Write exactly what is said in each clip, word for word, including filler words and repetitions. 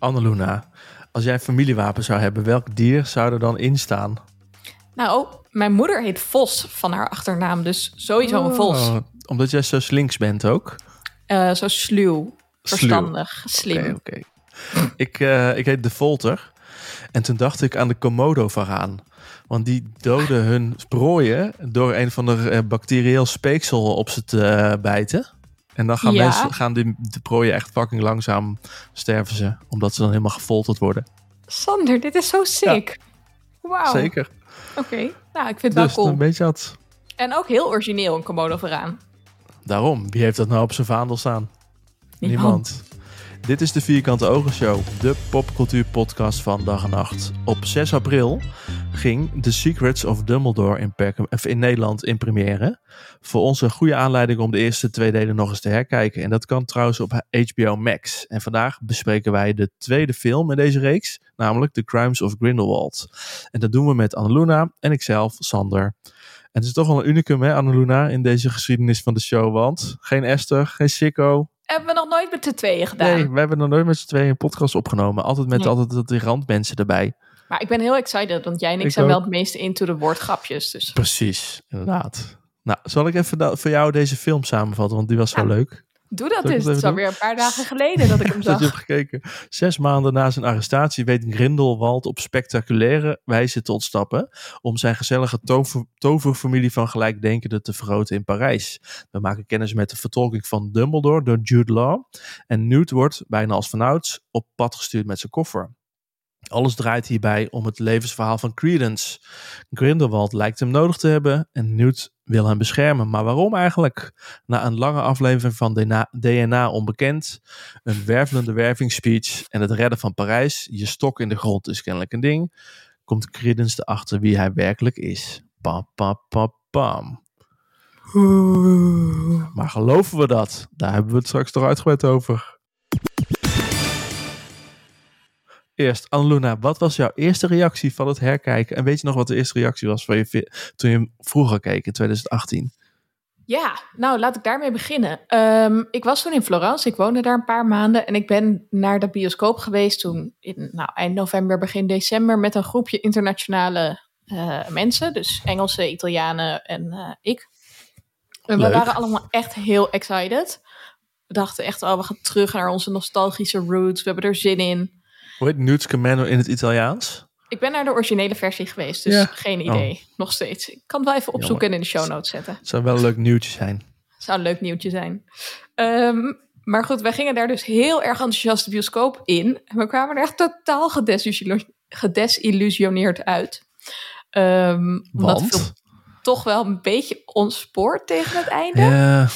Anneluna, als jij een familiewapen zou hebben, welk dier zou er dan in staan? Nou, mijn moeder heet Vos van haar achternaam, dus sowieso een vos. Oh, omdat jij zo slinks bent ook? Uh, zo sluw, verstandig, sluw. Slim. Okay, okay. ik, uh, ik heet De Volter. En toen dacht ik aan de Komodo-varaan. Want die doden hun prooien door een van de bacterieel speeksel op ze te uh, bijten. En dan gaan, ja. mensen, gaan die, de prooien echt fucking langzaam sterven ze. Omdat ze dan helemaal gefolterd worden. Sander, dit is zo sick. Ja. Wauw. Zeker. Oké, okay. Nou, ik vind het dus wel cool. Een beetje had... En ook heel origineel een komodo-varaan. Daarom, wie heeft dat nou op zijn vaandel staan? Niemand. Niemand. Dit is de Vierkante Ogen Show, de popcultuurpodcast van dag en nacht. Op zes april ging The Secrets of Dumbledore in, Perk- in Nederland in première. Voor ons een goede aanleiding om de eerste twee delen nog eens te herkijken. En dat kan trouwens op H B O Max. En vandaag bespreken wij de tweede film in deze reeks, namelijk The Crimes of Grindelwald. En dat doen we met Anneluna en ikzelf, Sander. En het is toch wel een unicum, hè, Anneluna, in deze geschiedenis van de show. Want geen Esther, geen Sicko. Hebben we nog nooit met z'n tweeën gedaan. Nee, we hebben nog nooit met z'n tweeën een podcast opgenomen. Altijd met nee. altijd de randmensen erbij. Maar ik ben heel excited, want jij en ik, ik zijn ook wel het meeste into de woordgrapjes. Dus. Precies, inderdaad. Nou, zal ik even da- voor jou deze film samenvatten, want die was zo ja, leuk. Doe dat dus. Het, het is alweer een paar dagen geleden dat ik hem zag. Dat je hebt gekeken. Zes maanden na zijn arrestatie weet Grindelwald op spectaculaire wijze te ontsnappen om zijn gezellige tover, toverfamilie van gelijkdenkenden te vergroten in Parijs. We maken kennis met de vertolking van Dumbledore door Jude Law en Newt wordt, bijna als vanouds, op pad gestuurd met zijn koffer. Alles draait hierbij om het levensverhaal van Credence. Grindelwald lijkt hem nodig te hebben en Newt wil hem beschermen. Maar waarom eigenlijk? Na een lange aflevering van D N A Onbekend, een wervelende wervingsspeech en het redden van Parijs, je stok in de grond is kennelijk een ding, komt Credence erachter wie hij werkelijk is. Pam, pam, pam, pam. Maar geloven we dat? Daar hebben we het straks toch uitgebreid over. Eerst, Anneluna, wat was jouw eerste reactie van het herkijken? En weet je nog wat de eerste reactie was van je, toen je hem vroeger keek in twintig achttien? Ja, nou laat ik daarmee beginnen. Um, ik was toen in Florence, ik woonde daar een paar maanden. En ik ben naar de bioscoop geweest toen, in, nou, eind november, begin december, met een groepje internationale uh, mensen. Dus Engelsen, Italianen en uh, ik. En we waren allemaal echt heel excited. We dachten echt, oh, we gaan terug naar onze nostalgische roots. We hebben er zin in. Hoe heet Newt Scamander in het Italiaans? Ik ben naar de originele versie geweest, dus ja. geen idee. Oh. Nog steeds. Ik kan het wel even opzoeken Jammer. En in de show notes zetten. Het zou wel een leuk nieuwtje zijn. Het zou een leuk nieuwtje zijn. Um, maar goed, wij gingen daar dus heel erg enthousiast de bioscoop in. En we kwamen er echt totaal gedesillusion- gedesillusioneerd uit. Um, Want? Omdat het toch wel een beetje ontspoort tegen het einde. Ja.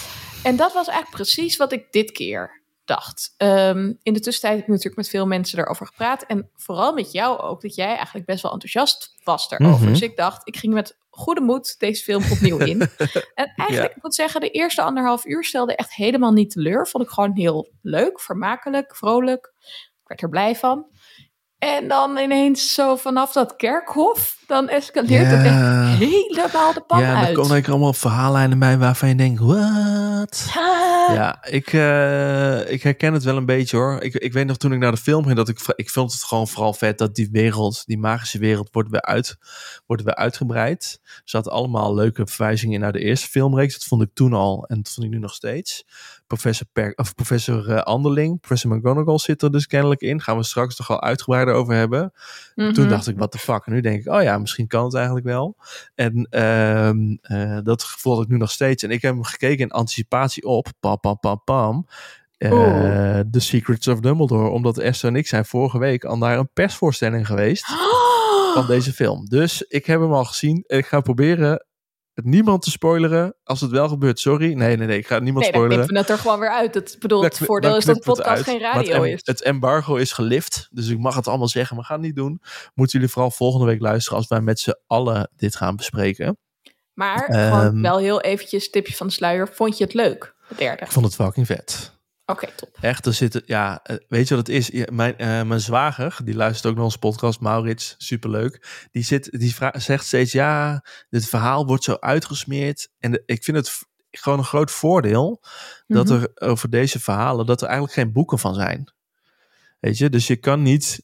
En dat was eigenlijk precies wat ik dit keer... dacht. Um, in de tussentijd heb ik natuurlijk met veel mensen erover gepraat. En vooral met jou ook, dat jij eigenlijk best wel enthousiast was daarover. Mm-hmm. Dus ik dacht, ik ging met goede moed deze film opnieuw in. En eigenlijk, ja. ik moet zeggen, de eerste anderhalf uur stelde echt helemaal niet teleur. Vond ik gewoon heel leuk, vermakelijk, vrolijk. Ik werd er blij van. En dan ineens zo vanaf dat kerkhof, dan escaleert yeah. het echt helemaal de pan ja, uit. Ja, dan komen er allemaal verhaallijnen bij waarvan je denkt, wat? Ja, ik, uh, ik herken het wel een beetje hoor. Ik, ik weet nog toen ik naar de film ging, dat ik, ik vond het gewoon vooral vet dat die wereld, die magische wereld, wordt weer, uit, wordt weer uitgebreid. Er zaten allemaal leuke verwijzingen naar de eerste filmreeks. Dat vond ik toen al en dat vond ik nu nog steeds. Professor, per- of professor uh, Anderling, professor McGonagall zit er dus kennelijk in. Gaan we straks toch al uitgebreider over hebben. Mm-hmm. Toen dacht ik, what the fuck? En nu denk ik, oh ja, misschien kan het eigenlijk wel. En uh, uh, dat voel ik nu nog steeds. En ik heb hem gekeken in anticipatie op, pam, pam, pam, pam. Uh, oh. The Secrets of Dumbledore. Omdat Esther en ik zijn vorige week al naar een persvoorstelling geweest oh. van deze film. Dus ik heb hem al gezien en ik ga proberen... het niemand te spoileren. Als het wel gebeurt, sorry. Nee, nee, nee. Ik ga niemand nee, spoileren. Nee, dan knippen we het er gewoon weer uit. Het, bedoel, het dan, voordeel dan is dat de podcast uit, geen radio het, is. Het embargo is gelift. Dus ik mag het allemaal zeggen, maar ga het niet doen. Moeten jullie vooral volgende week luisteren als wij met z'n allen dit gaan bespreken. Maar um, gewoon wel heel eventjes tipje van de sluier. Vond je het leuk? De derde. Ik vond het fucking vet. Oké, okay, top. Echt, er zitten, ja, weet je wat het is? Ja, mijn, uh, mijn zwager, die luistert ook naar onze podcast, Maurits, superleuk. Die, zit, die vraag, zegt steeds, ja, dit verhaal wordt zo uitgesmeerd. En de, ik vind het gewoon een groot voordeel, mm-hmm. dat er over deze verhalen, dat er eigenlijk geen boeken van zijn. Weet je, dus je kan niet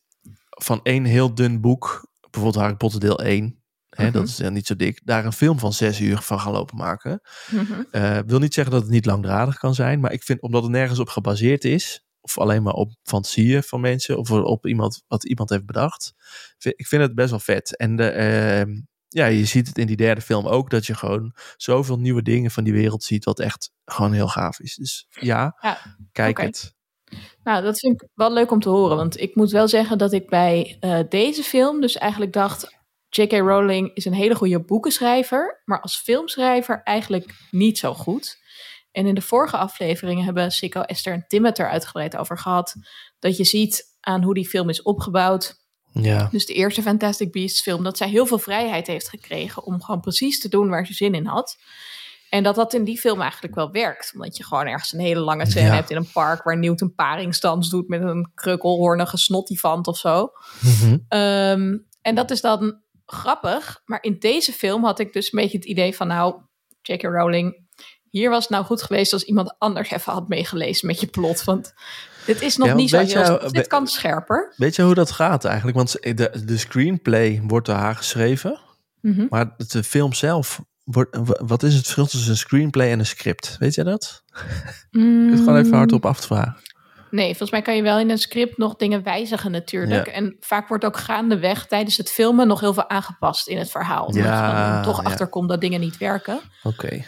van één heel dun boek, bijvoorbeeld Harry Potter deel één, hè, uh-huh. dat is niet zo dik, daar een film van zes uur van gaan lopen maken. Uh-huh. Uh, wil niet zeggen dat het niet langdradig kan zijn, maar ik vind, omdat het nergens op gebaseerd is, of alleen maar op fantasieën van mensen, of op iemand wat iemand heeft bedacht, vind, ik vind het best wel vet. En de, uh, ja, je ziet het in die derde film ook, dat je gewoon zoveel nieuwe dingen van die wereld ziet, wat echt gewoon heel gaaf is. Dus ja, ja kijk okay. het. Nou, dat vind ik wel leuk om te horen. Want ik moet wel zeggen dat ik bij uh, deze film dus eigenlijk dacht, J K. Rowling is een hele goede boekenschrijver, maar als filmschrijver eigenlijk niet zo goed. En in de vorige afleveringen hebben Sicko, Esther en Tim het er uitgebreid over gehad. Dat je ziet aan hoe die film is opgebouwd. Ja. Dus de eerste Fantastic Beasts film, dat zij heel veel vrijheid heeft gekregen om gewoon precies te doen waar ze zin in had. En dat dat in die film eigenlijk wel werkt. Omdat je gewoon ergens een hele lange scène ja. hebt in een park waar Newt een paringsdans doet met een krukkelhoornige snottivant of zo. Mm-hmm. Um, en dat is dan grappig. Maar in deze film had ik dus een beetje het idee van, nou, J K. Rowling, hier was het nou goed geweest als iemand anders even had meegelezen met je plot. Want dit is nog ja, niet zo heel... Jou, dit be, kan scherper. Weet je hoe dat gaat eigenlijk? Want de, de screenplay wordt door haar geschreven. Mm-hmm. Maar de film zelf, wat is het verschil tussen een screenplay en een script? Weet jij dat? Mm. Ik het gewoon even hardop af te vragen. Nee, volgens mij kan je wel in een script nog dingen wijzigen natuurlijk. Ja. En vaak wordt ook gaandeweg tijdens het filmen nog heel veel aangepast in het verhaal. Omdat ja, je dan toch ja. achterkomt dat dingen niet werken. Oké. Okay.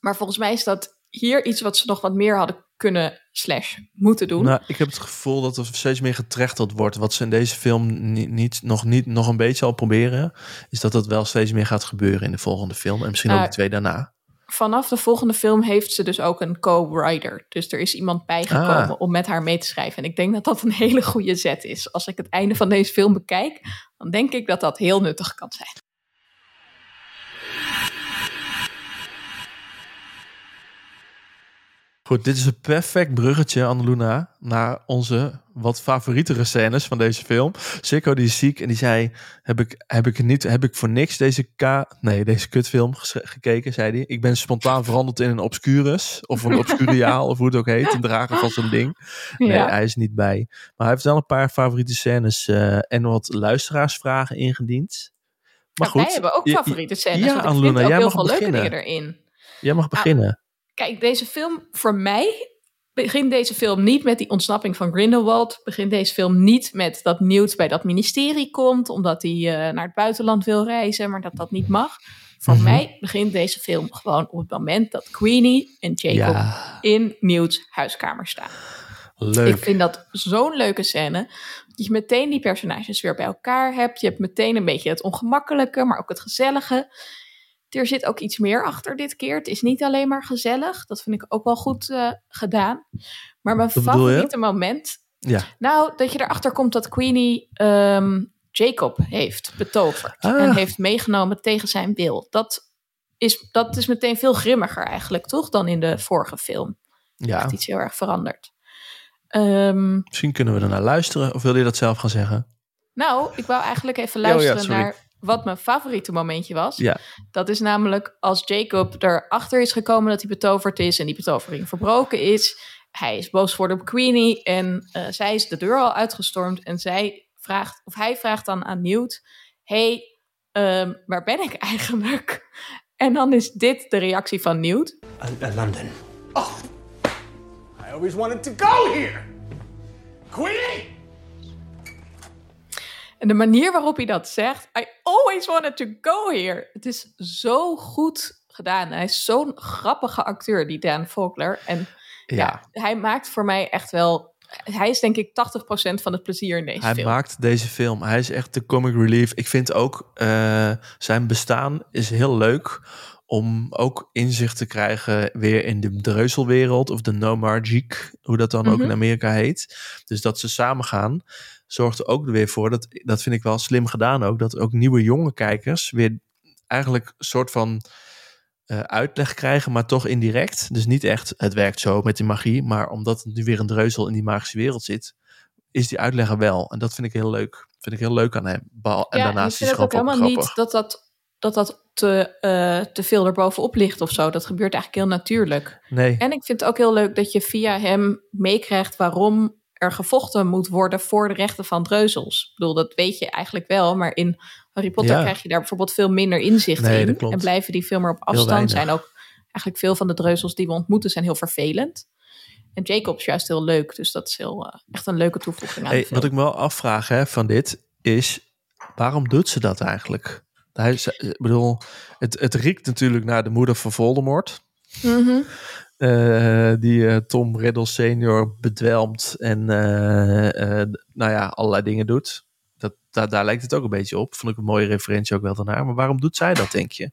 Maar volgens mij is dat hier iets wat ze nog wat meer hadden kunnen slash moeten doen. Nou, ik heb het gevoel dat er steeds meer getrechteld wordt. Wat ze in deze film niet, niet, nog, niet, nog een beetje al proberen, is dat dat wel steeds meer gaat gebeuren in de volgende film. En misschien nou, ook de twee daarna. Vanaf de volgende film heeft ze dus ook een co-writer. Dus er is iemand bijgekomen ah. om met haar mee te schrijven. En ik denk dat dat een hele goede zet is. Als ik het einde van deze film bekijk, dan denk ik dat dat heel nuttig kan zijn. Goed, dit is een perfect bruggetje, Anneluna, naar onze wat favoriete scènes van deze film. Sicko die is ziek en die zei, heb ik, heb ik, niet, heb ik voor niks deze, ka- nee, deze kutfilm ges- gekeken, zei hij. Ik ben spontaan veranderd in een Obscurus of een Obscurial of hoe het ook heet, een drager van zo'n ding. Nee, ja. hij is niet bij. Maar hij heeft wel een paar favoriete scènes uh, en wat luisteraarsvragen ingediend. Maar nou, goed, wij hebben ook favoriete scènes, ja, want ik Anneluna, vind ook heel veel leuke dingen erin. Jij mag beginnen. Ah. Kijk, deze film, voor mij, begint deze film niet met die ontsnapping van Grindelwald. Begint deze film niet met dat Newt bij dat ministerie komt, omdat hij uh, naar het buitenland wil reizen, maar dat dat niet mag. Voor mm-hmm. mij begint deze film gewoon op het moment dat Queenie en Jacob ja. in Newt's huiskamer staan. Leuk. Ik vind dat zo'n leuke scène. Dat je meteen die personages weer bij elkaar hebt. Je hebt meteen een beetje het ongemakkelijke, maar ook het gezellige. Er zit ook iets meer achter dit keer. Het is niet alleen maar gezellig. Dat vind ik ook wel goed uh, gedaan. Maar mijn favoriete moment... Ja. Nou, dat je erachter komt dat Queenie um, Jacob heeft betoverd. Ah. En heeft meegenomen tegen zijn wil. Dat is, dat is meteen veel grimmiger eigenlijk, toch? Dan in de vorige film. Ja. Echt iets heel erg veranderd. Um, Misschien kunnen we ernaar luisteren. Of wil je dat zelf gaan zeggen? Nou, ik wou eigenlijk even luisteren oh ja, naar... Wat mijn favoriete momentje was, ja. dat is namelijk als Jacob erachter is gekomen dat hij betoverd is en die betovering verbroken is. Hij is boos geworden op Queenie en uh, zij is de deur al uitgestormd en zij vraagt, of hij vraagt dan aan Newt, hey, um, waar ben ik eigenlijk? En dan is dit de reactie van Newt. Uh, uh, London. Oh, I always wanted to go here. Queenie! En de manier waarop hij dat zegt, I always wanted to go here. Het is zo goed gedaan. Hij is zo'n grappige acteur, die Dan Fogler. En ja. ja, hij maakt voor mij echt wel... Hij is denk ik tachtig procent van het plezier in deze hij film. Hij maakt deze film. Hij is echt de comic relief. Ik vind ook, uh, zijn bestaan is heel leuk om ook inzicht te krijgen weer in de dreuzelwereld of de nomargiek, hoe dat dan mm-hmm. ook in Amerika heet. Dus dat ze samen gaan, zorgt er ook weer voor, dat, dat vind ik wel slim gedaan ook, dat ook nieuwe jonge kijkers weer eigenlijk een soort van uh, uitleg krijgen, maar toch indirect. Dus niet echt, het werkt zo met die magie, maar omdat het nu weer een dreuzel in die magische wereld zit, is die uitleg er wel. En dat vind ik heel leuk. Vind ik heel leuk aan hem. Ba- en ja, daarnaast is het ook helemaal grappig. Niet dat dat dat dat te, uh, te veel erbovenop ligt of zo. Dat gebeurt eigenlijk heel natuurlijk. Nee. En ik vind het ook heel leuk dat je via hem meekrijgt waarom er gevochten moet worden voor de rechten van dreuzels. Ik bedoel, dat weet je eigenlijk wel, maar in Harry Potter ja. krijg je daar bijvoorbeeld veel minder inzicht nee, in. En blijven die veel meer op afstand. Zijn ook eigenlijk veel van de dreuzels die we ontmoeten zijn heel vervelend. En Jacob is juist heel leuk, dus dat is heel, uh, echt een leuke toevoeging aan hey, wat ik me wel afvraag hè, van dit is, waarom doet ze dat eigenlijk? Hij, ik bedoel, het, het riekt natuurlijk naar de moeder van Voldemort. Mm-hmm. Uh, die uh, Tom Riddle senior bedwelmt en uh, uh, nou ja, allerlei dingen doet. Dat, da- daar lijkt het ook een beetje op. Vond ik een mooie referentie ook wel daarnaar. Maar waarom doet zij dat, denk je?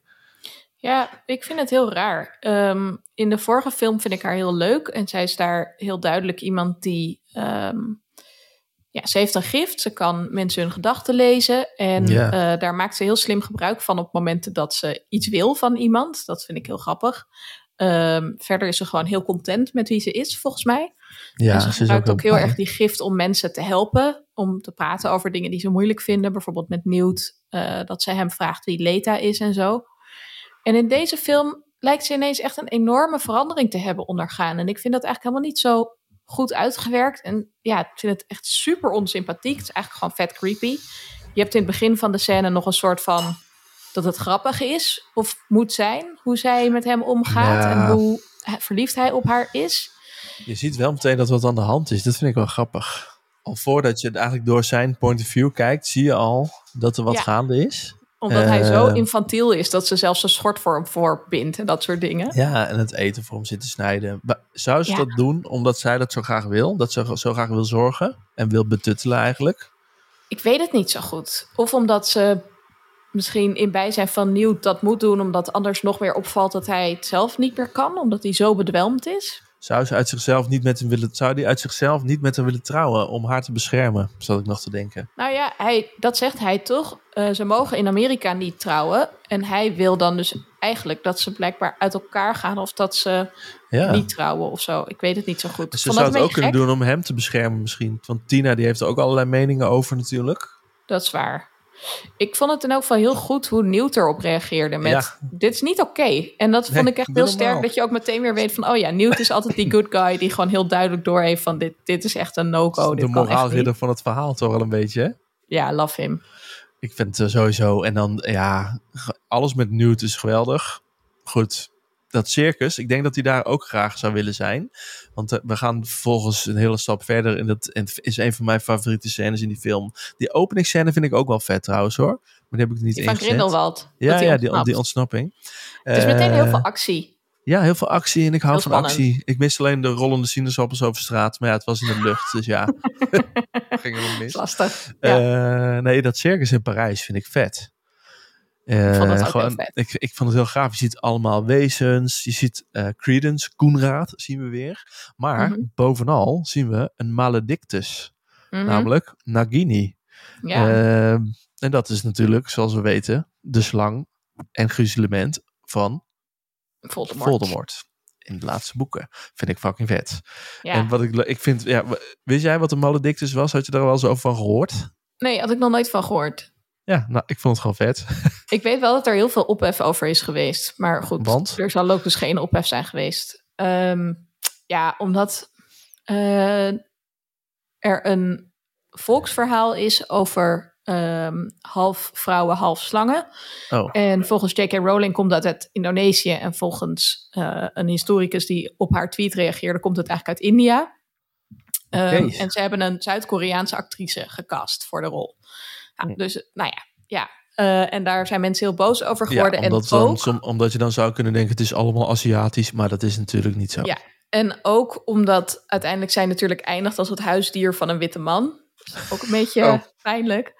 Ja, ik vind het heel raar. Um, in de vorige film vind ik haar heel leuk. En zij is daar heel duidelijk iemand die... Um, ja, ze heeft een gift. Ze kan mensen hun gedachten lezen. En ja. uh, daar maakt ze heel slim gebruik van op momenten dat ze iets wil van iemand. Dat vind ik heel grappig. Um, verder is ze gewoon heel content met wie ze is, volgens mij. Ja, en ze gebruikt ook, ook heel erg die gift om mensen te helpen. Om te praten over dingen die ze moeilijk vinden. Bijvoorbeeld met Newt. Uh, dat zij hem vraagt wie Leta is en zo. En in deze film lijkt ze ineens echt een enorme verandering te hebben ondergaan. En ik vind dat eigenlijk helemaal niet zo goed uitgewerkt. En ja, ik vind het echt super onsympathiek. Het is eigenlijk gewoon vet creepy. Je hebt in het begin van de scène nog een soort van... dat het grappig is of moet zijn. Hoe zij met hem omgaat ja. en hoe verliefd hij op haar is. Je ziet wel meteen dat wat aan de hand is. Dat vind ik wel grappig. Al voordat je het eigenlijk door zijn point of view kijkt... zie je al dat er wat ja. gaande is. Omdat uh, hij zo infantiel is dat ze zelfs een schortvorm voorbindt en dat soort dingen. Ja, en het eten voor hem zitten snijden. Maar zou ze ja. dat doen omdat zij dat zo graag wil? Dat ze zo graag wil zorgen en wil betuttelen eigenlijk? Ik weet het niet zo goed. Of omdat ze misschien in bijzijn van Newt dat moet doen... omdat anders nog weer opvalt dat hij het zelf niet meer kan... omdat hij zo bedwelmd is. Zou ze uit zichzelf niet met hem willen, zou die uit zichzelf niet met hem willen trouwen om haar te beschermen, zat ik nog te denken. Nou ja, hij, dat zegt hij toch. Uh, ze mogen in Amerika niet trouwen. En hij wil dan dus eigenlijk dat ze blijkbaar uit elkaar gaan of dat ze ja. niet trouwen of zo. Ik weet het niet zo goed. Dus ze zou het ook gek. kunnen doen om hem te beschermen misschien. Want Tina die heeft er ook allerlei meningen over natuurlijk. Dat is waar. Ik vond het in elk geval heel goed hoe Newt erop reageerde met, ja. dit is niet oké. Okay. En dat vond nee, ik echt heel normaal. sterk, dat je ook meteen weer weet van, oh ja, Newt is altijd die good guy die gewoon heel duidelijk doorheeft van, dit, dit is echt een no-go. De moraalridder van het verhaal toch wel een beetje, hè? Ja, love him. Ik vind het sowieso, en dan, ja, alles met Newt is geweldig. Goed, dat circus, ik denk dat hij daar ook graag zou willen zijn. Want we gaan vervolgens een hele stap verder. En dat is een van mijn favoriete scènes in die film. Die openingsscène vind ik ook wel vet trouwens hoor. Maar die heb ik niet ingezet. Die van Grindelwald. Ja, ja die, die ontsnapping. Het is meteen heel veel actie. Ja, heel veel actie en ik hou heel van spannend. actie. Ik mis alleen de rollende sinaasappels over straat. Maar ja, het was in de lucht, dus ja. Ging er nog mis. Lastig, ja. uh, Nee, dat circus in Parijs vind ik vet. Uh, ik, vond gewoon, ik, ik vond het heel gaaf. Je ziet allemaal wezens. Je ziet uh, Credence, Koenraad zien we weer. Maar mm-hmm. bovenal zien we een maledictus. Mm-hmm. Namelijk Nagini. Ja. Uh, en dat is natuurlijk, zoals we weten, de slang en gruzelement van Voldemort. Voldemort. In de laatste boeken. Vind ik fucking vet. Ja. En wat ik, ik vind, ja, wist jij wat een maledictus was? Had je daar wel eens over van gehoord? Nee, had ik nog nooit van gehoord. Ja, nou, ik vond het gewoon vet. Ik weet wel dat er heel veel ophef over is geweest. Maar goed, Want? er zal ook dus geen ophef zijn geweest. Um, ja, omdat uh, er een volksverhaal is over um, half vrouwen, half slangen. Oh. En volgens J K. Rowling komt dat uit Indonesië. En volgens uh, een historicus die op haar tweet reageerde, komt het eigenlijk uit India. Um, okay. En ze hebben een Zuid-Koreaanse actrice gecast voor de rol. Ja, dus, nou ja, ja. Uh, en daar zijn mensen heel boos over geworden. Ja, omdat, en ook, dan, omdat je dan zou kunnen denken, het is allemaal Aziatisch, maar dat is natuurlijk niet zo. Ja, en ook omdat uiteindelijk zij natuurlijk eindigt als het huisdier van een witte man. Ook een beetje oh. pijnlijk.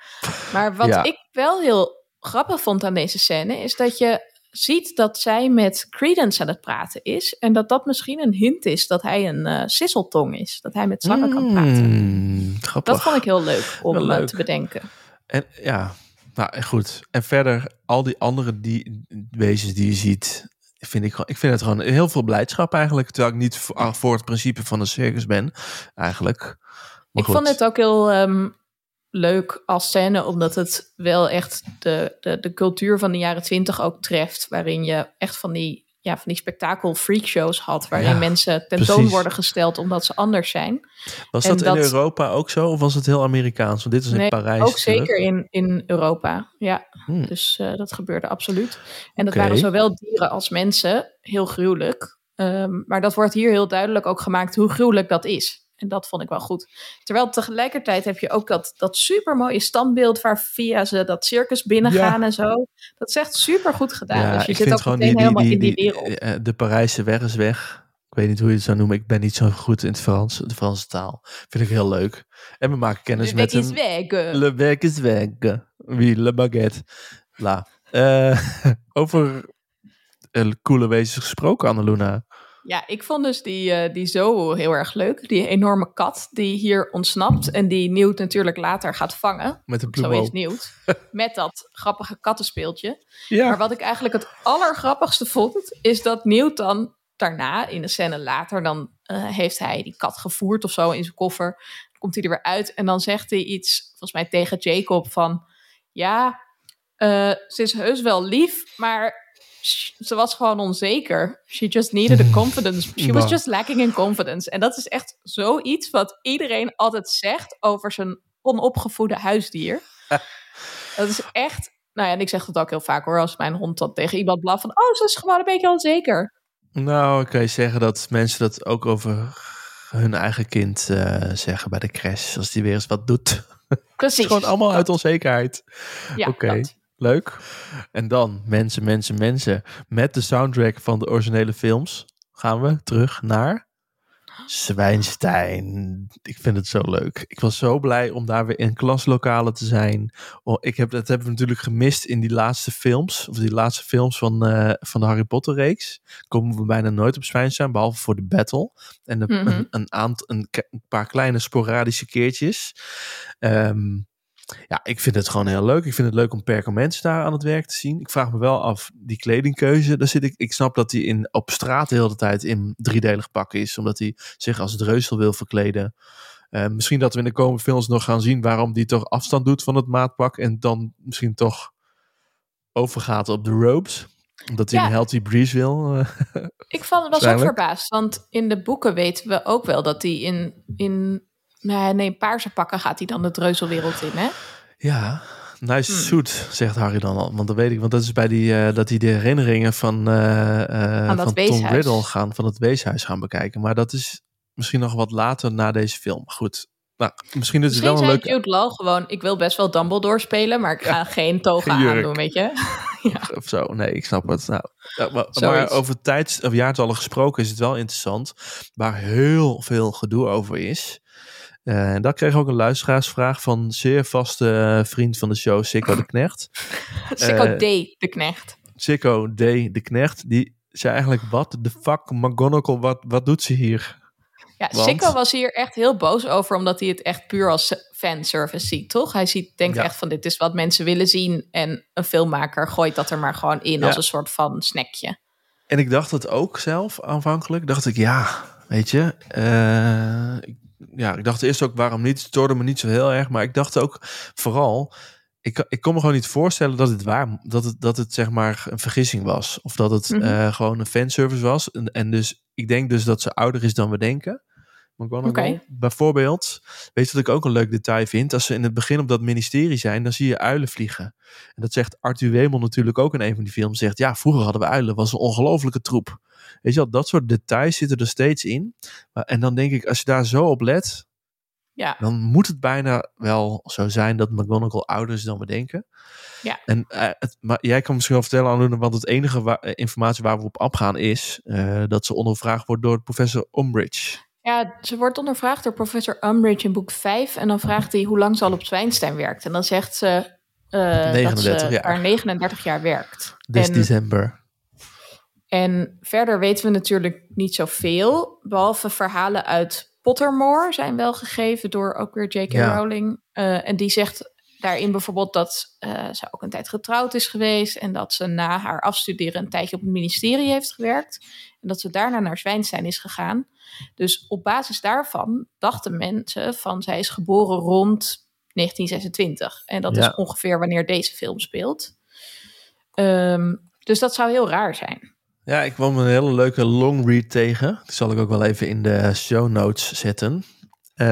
Maar wat ja. ik wel heel grappig vond aan deze scène, is dat je ziet dat zij met Credence aan het praten is. En dat dat misschien een hint is dat hij een uh, sisseltong is. Dat hij met slangen mm, kan praten. Grappig. Dat vond ik heel leuk om heel leuk. te bedenken. En ja, nou goed. En verder, al die andere die, wezens die je ziet, vind ik, ik vind het gewoon heel veel blijdschap eigenlijk. Terwijl ik niet voor, voor het principe van een circus ben, eigenlijk. Maar ik goed. vond het ook heel um, leuk als scène, omdat het wel echt de, de, de cultuur van de jaren twintig ook treft, waarin je echt van die ja, van die spektakel freakshows had, waarin ja, mensen tentoon precies. worden gesteld omdat ze anders zijn. Was en dat in dat... Europa ook zo, of was het heel Amerikaans? Want dit is in nee, Parijs. Ook terug. Zeker in, in Europa, ja. Hmm. Dus uh, dat gebeurde absoluut. En dat okay. waren zowel dieren als mensen heel gruwelijk. Um, maar dat wordt hier heel duidelijk ook gemaakt hoe gruwelijk dat is. En dat vond ik wel goed. Terwijl tegelijkertijd heb je ook dat, dat supermooie standbeeld waar via ze dat circus binnengaan ja. en zo. Dat is echt super goed gedaan. Ja, dus je zit ook meteen die, die, helemaal die, in die wereld. Die, de Parijse weg is weg. Ik weet niet hoe je het zou noemen. Ik ben niet zo goed in het Frans. De Franse taal. Vind ik heel leuk. En we maken kennis le met hem. Le weg is weg. Oui, le baguette. La. Uh, over coole wezens gesproken, Anneluna. Ja, ik vond dus die, uh, die Zoo heel erg leuk. Die enorme kat die hier ontsnapt en die Newt natuurlijk later gaat vangen. Met een plumo. Zo is Newt. Met dat grappige kattenspeeltje. Ja. Maar wat ik eigenlijk het allergrappigste vond, is dat Newt dan daarna, in de scène later, dan uh, heeft hij die kat gevoerd of zo in zijn koffer. Dan komt hij er weer uit en dan zegt hij iets, volgens mij tegen Jacob, van ja, uh, ze is heus wel lief, maar ze was gewoon onzeker. She just needed the confidence. She was just lacking in confidence. En dat is echt zoiets wat iedereen altijd zegt over zijn onopgevoede huisdier. Dat is echt... Nou ja, en ik zeg dat ook heel vaak hoor. Als mijn hond dan tegen iemand blaft van... Oh, ze is gewoon een beetje onzeker. Nou, kan je zeggen dat mensen dat ook over hun eigen kind uh, zeggen bij de crash. Als die weer eens wat doet. Precies. Het is gewoon allemaal dat. Uit onzekerheid. Ja, oké. Okay. Leuk. En dan, mensen, mensen, mensen. Met de soundtrack van de originele films gaan we terug naar Zwijnstein. Ik vind het zo leuk. Ik was zo blij om daar weer in klaslokalen te zijn. Oh, ik heb, dat hebben we natuurlijk gemist in die laatste films. Of die laatste films van, uh, van de Harry Potter reeks. Komen we bijna nooit op Zwijnstein. Behalve voor de battle. En de, mm-hmm. een, een, aant, een, een paar kleine sporadische keertjes. Um, Ja, ik vind het gewoon heel leuk. Ik vind het leuk om perkamenten daar aan het werk te zien. Ik vraag me wel af, die kledingkeuze. Daar zit ik, ik snap dat die in, op straat de hele tijd in driedelig pak is. Omdat hij zich als dreuzel wil verkleden. Uh, misschien dat we in de komende films nog gaan zien waarom die toch afstand doet van het maatpak. En dan misschien toch overgaat op de robes. Omdat hij ja. een healthy breeze wil. Ik vond, was ook verbaasd. Want in de boeken weten we ook wel dat hij in... in... Nee, nee, paarse pakken gaat hij dan de dreuzelwereld in, hè? Ja, nice hmm. suit, zegt Harry dan al. Want dat weet ik, want dat is bij die, uh, dat die de herinneringen van, uh, uh, van Tom Riddle gaan, van het weeshuis gaan bekijken. Maar dat is misschien nog wat later na deze film. Goed, nou, misschien is het wel een leuke... Misschien Jude Law gewoon, ik wil best wel Dumbledore spelen, maar ik ga ja, geen toga geen aandoen, weet je? ja. Of zo, nee, ik snap het. Nou, maar, maar over tijd, of jaartallen gesproken is het wel interessant, waar heel veel gedoe over is. En uh, daar kreeg ook een luisteraarsvraag van zeer vaste uh, vriend van de show, Sicko de Knecht. Sicko uh, D. de Knecht. Sicko D. de Knecht. Die zei eigenlijk, wat de fuck, McGonagall, wat, wat doet ze hier? Ja, Want... Sicko was hier echt heel boos over, omdat hij het echt puur als fanservice ziet, toch? Hij ziet, denkt ja. echt van, dit is wat mensen willen zien. En een filmmaker gooit dat er maar gewoon in ja. als een soort van snackje. En ik dacht dat ook zelf aanvankelijk. Dacht ik, ja, weet je... Uh, ik Ja, ik dacht eerst ook, waarom niet? Het stoorde me niet zo heel erg. Maar ik dacht ook, vooral... Ik, ik kon me gewoon niet voorstellen dat het waar... Dat het, dat het zeg maar een vergissing was. Of dat het mm-hmm. uh, gewoon een fanservice was. En, en dus, ik denk dus dat ze ouder is dan we denken. Okay. Bijvoorbeeld, weet je wat ik ook een leuk detail vind? Als ze in het begin op dat ministerie zijn, dan zie je uilen vliegen. En dat zegt Arthur Wemel natuurlijk ook in een van die films. Zegt, ja, vroeger hadden we uilen. Was een ongelofelijke troep. Weet je wel, dat soort details zitten er steeds in. Maar, en dan denk ik, als je daar zo op let... Ja. Dan moet het bijna wel zo zijn dat McGonagall ouder is dan we denken. Ja. En uh, het, maar jij kan misschien wel vertellen, Anneluna, want het enige wa- informatie waar we op afgaan is... Uh, dat ze ondervraagd wordt door professor Umbridge. Ja, ze wordt ondervraagd door professor Umbridge in boek vijf. En dan vraagt hij hoe lang ze al op Zwijnstein werkt. En dan zegt ze uh, dat ze jaar. Haar negenendertig jaar werkt. Dus december. En verder weten we natuurlijk niet zoveel. Behalve verhalen uit Pottermore zijn wel gegeven door ook weer J K. Ja. Rowling. Uh, en die zegt daarin bijvoorbeeld dat uh, ze ook een tijd getrouwd is geweest. En dat ze na haar afstuderen een tijdje op het ministerie heeft gewerkt. En dat ze daarna naar Zwijnstein is gegaan. Dus op basis daarvan dachten mensen van zij is geboren rond negentien zesentwintig. En dat ja. is ongeveer wanneer deze film speelt. Um, dus dat zou heel raar zijn. Ja, ik kwam een hele leuke long read tegen. Die zal ik ook wel even in de show notes zetten. Uh,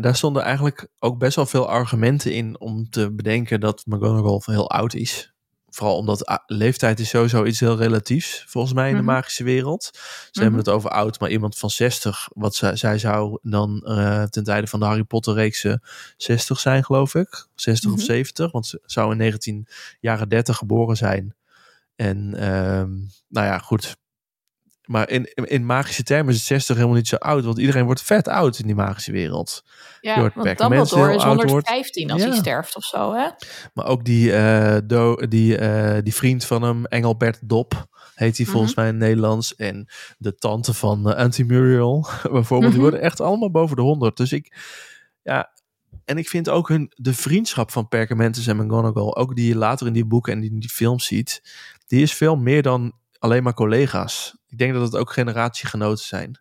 daar stonden eigenlijk ook best wel veel argumenten in om te bedenken dat McGonagall heel oud is. Vooral omdat a- leeftijd is sowieso iets heel relatiefs, volgens mij, in mm-hmm. de magische wereld. Ze mm-hmm. hebben het over oud, maar iemand van zestig, wat zij, zij zou dan uh, ten tijde van de Harry Potter reekse zestig zijn, geloof ik. zestig mm-hmm. of zeventig, want ze zou in negentien jaren dertig geboren zijn. En uh, nou ja, goed. Maar in, in magische termen is zestig helemaal niet zo oud, want iedereen wordt vet oud in die magische wereld. Ja, want Dumbledore Dumbledore is honderdvijftien als ja. hij sterft of zo, hè? Maar ook die, uh, do, die, uh, die vriend van hem, Engelbert Dop, heet hij mm-hmm. volgens mij in het Nederlands. En de tante van uh, Auntie Muriel, bijvoorbeeld, mm-hmm. die worden echt allemaal boven de honderd. Dus ik, ja... En ik vind ook hun, de vriendschap van Perkamentus en McGonagall, ook die je later in die boeken en in die films ziet, die is veel meer dan alleen maar collega's. Ik denk dat het ook generatiegenoten zijn.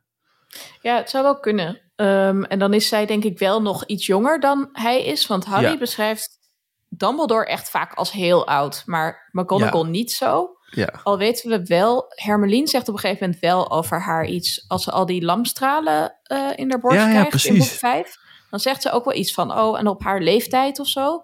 Ja, het zou wel kunnen. Um, en dan is zij denk ik wel nog iets jonger dan hij is, want Harry ja. beschrijft Dumbledore echt vaak als heel oud, maar McGonagall ja. niet zo. Ja. Al weten we wel, Hermeline zegt op een gegeven moment wel over haar iets, als ze al die lampstralen uh, in haar borst ja, krijgt ja, in boek vijf. Dan zegt ze ook wel iets van, oh, en op haar leeftijd of zo.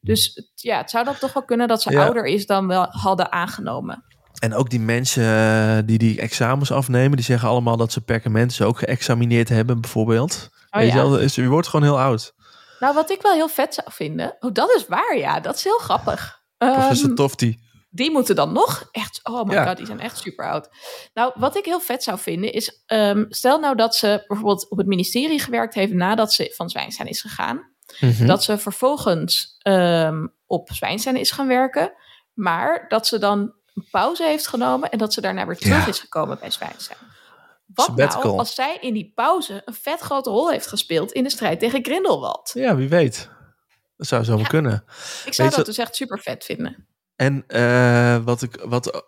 Dus ja, het zou dat toch wel kunnen dat ze ja. ouder is dan we hadden aangenomen. En ook die mensen die die examens afnemen, die zeggen allemaal dat ze Perkamentus ook geëxamineerd hebben, bijvoorbeeld. Oh, en ja. je, je wordt gewoon heel oud. Nou, wat ik wel heel vet zou vinden. Oh, dat is waar, ja. Dat is heel grappig. Professor um, Tofty. Die moeten dan nog echt... Oh my ja. god, die zijn echt super oud. Nou, wat ik heel vet zou vinden is... Um, stel nou dat ze bijvoorbeeld op het ministerie gewerkt heeft... nadat ze van Zwijnstein is gegaan. Mm-hmm. Dat ze vervolgens um, op Zwijnstein is gaan werken. Maar dat ze dan een pauze heeft genomen... en dat ze daarna weer terug ja. is gekomen bij Zwijnstein. Wat Sabbatical. Nou als zij in die pauze... een vet grote rol heeft gespeeld in de strijd tegen Grindelwald? Ja, wie weet. Dat zou zo ja. kunnen. Ik zou weet dat dus echt super vet vinden. En uh, wat ik, wat,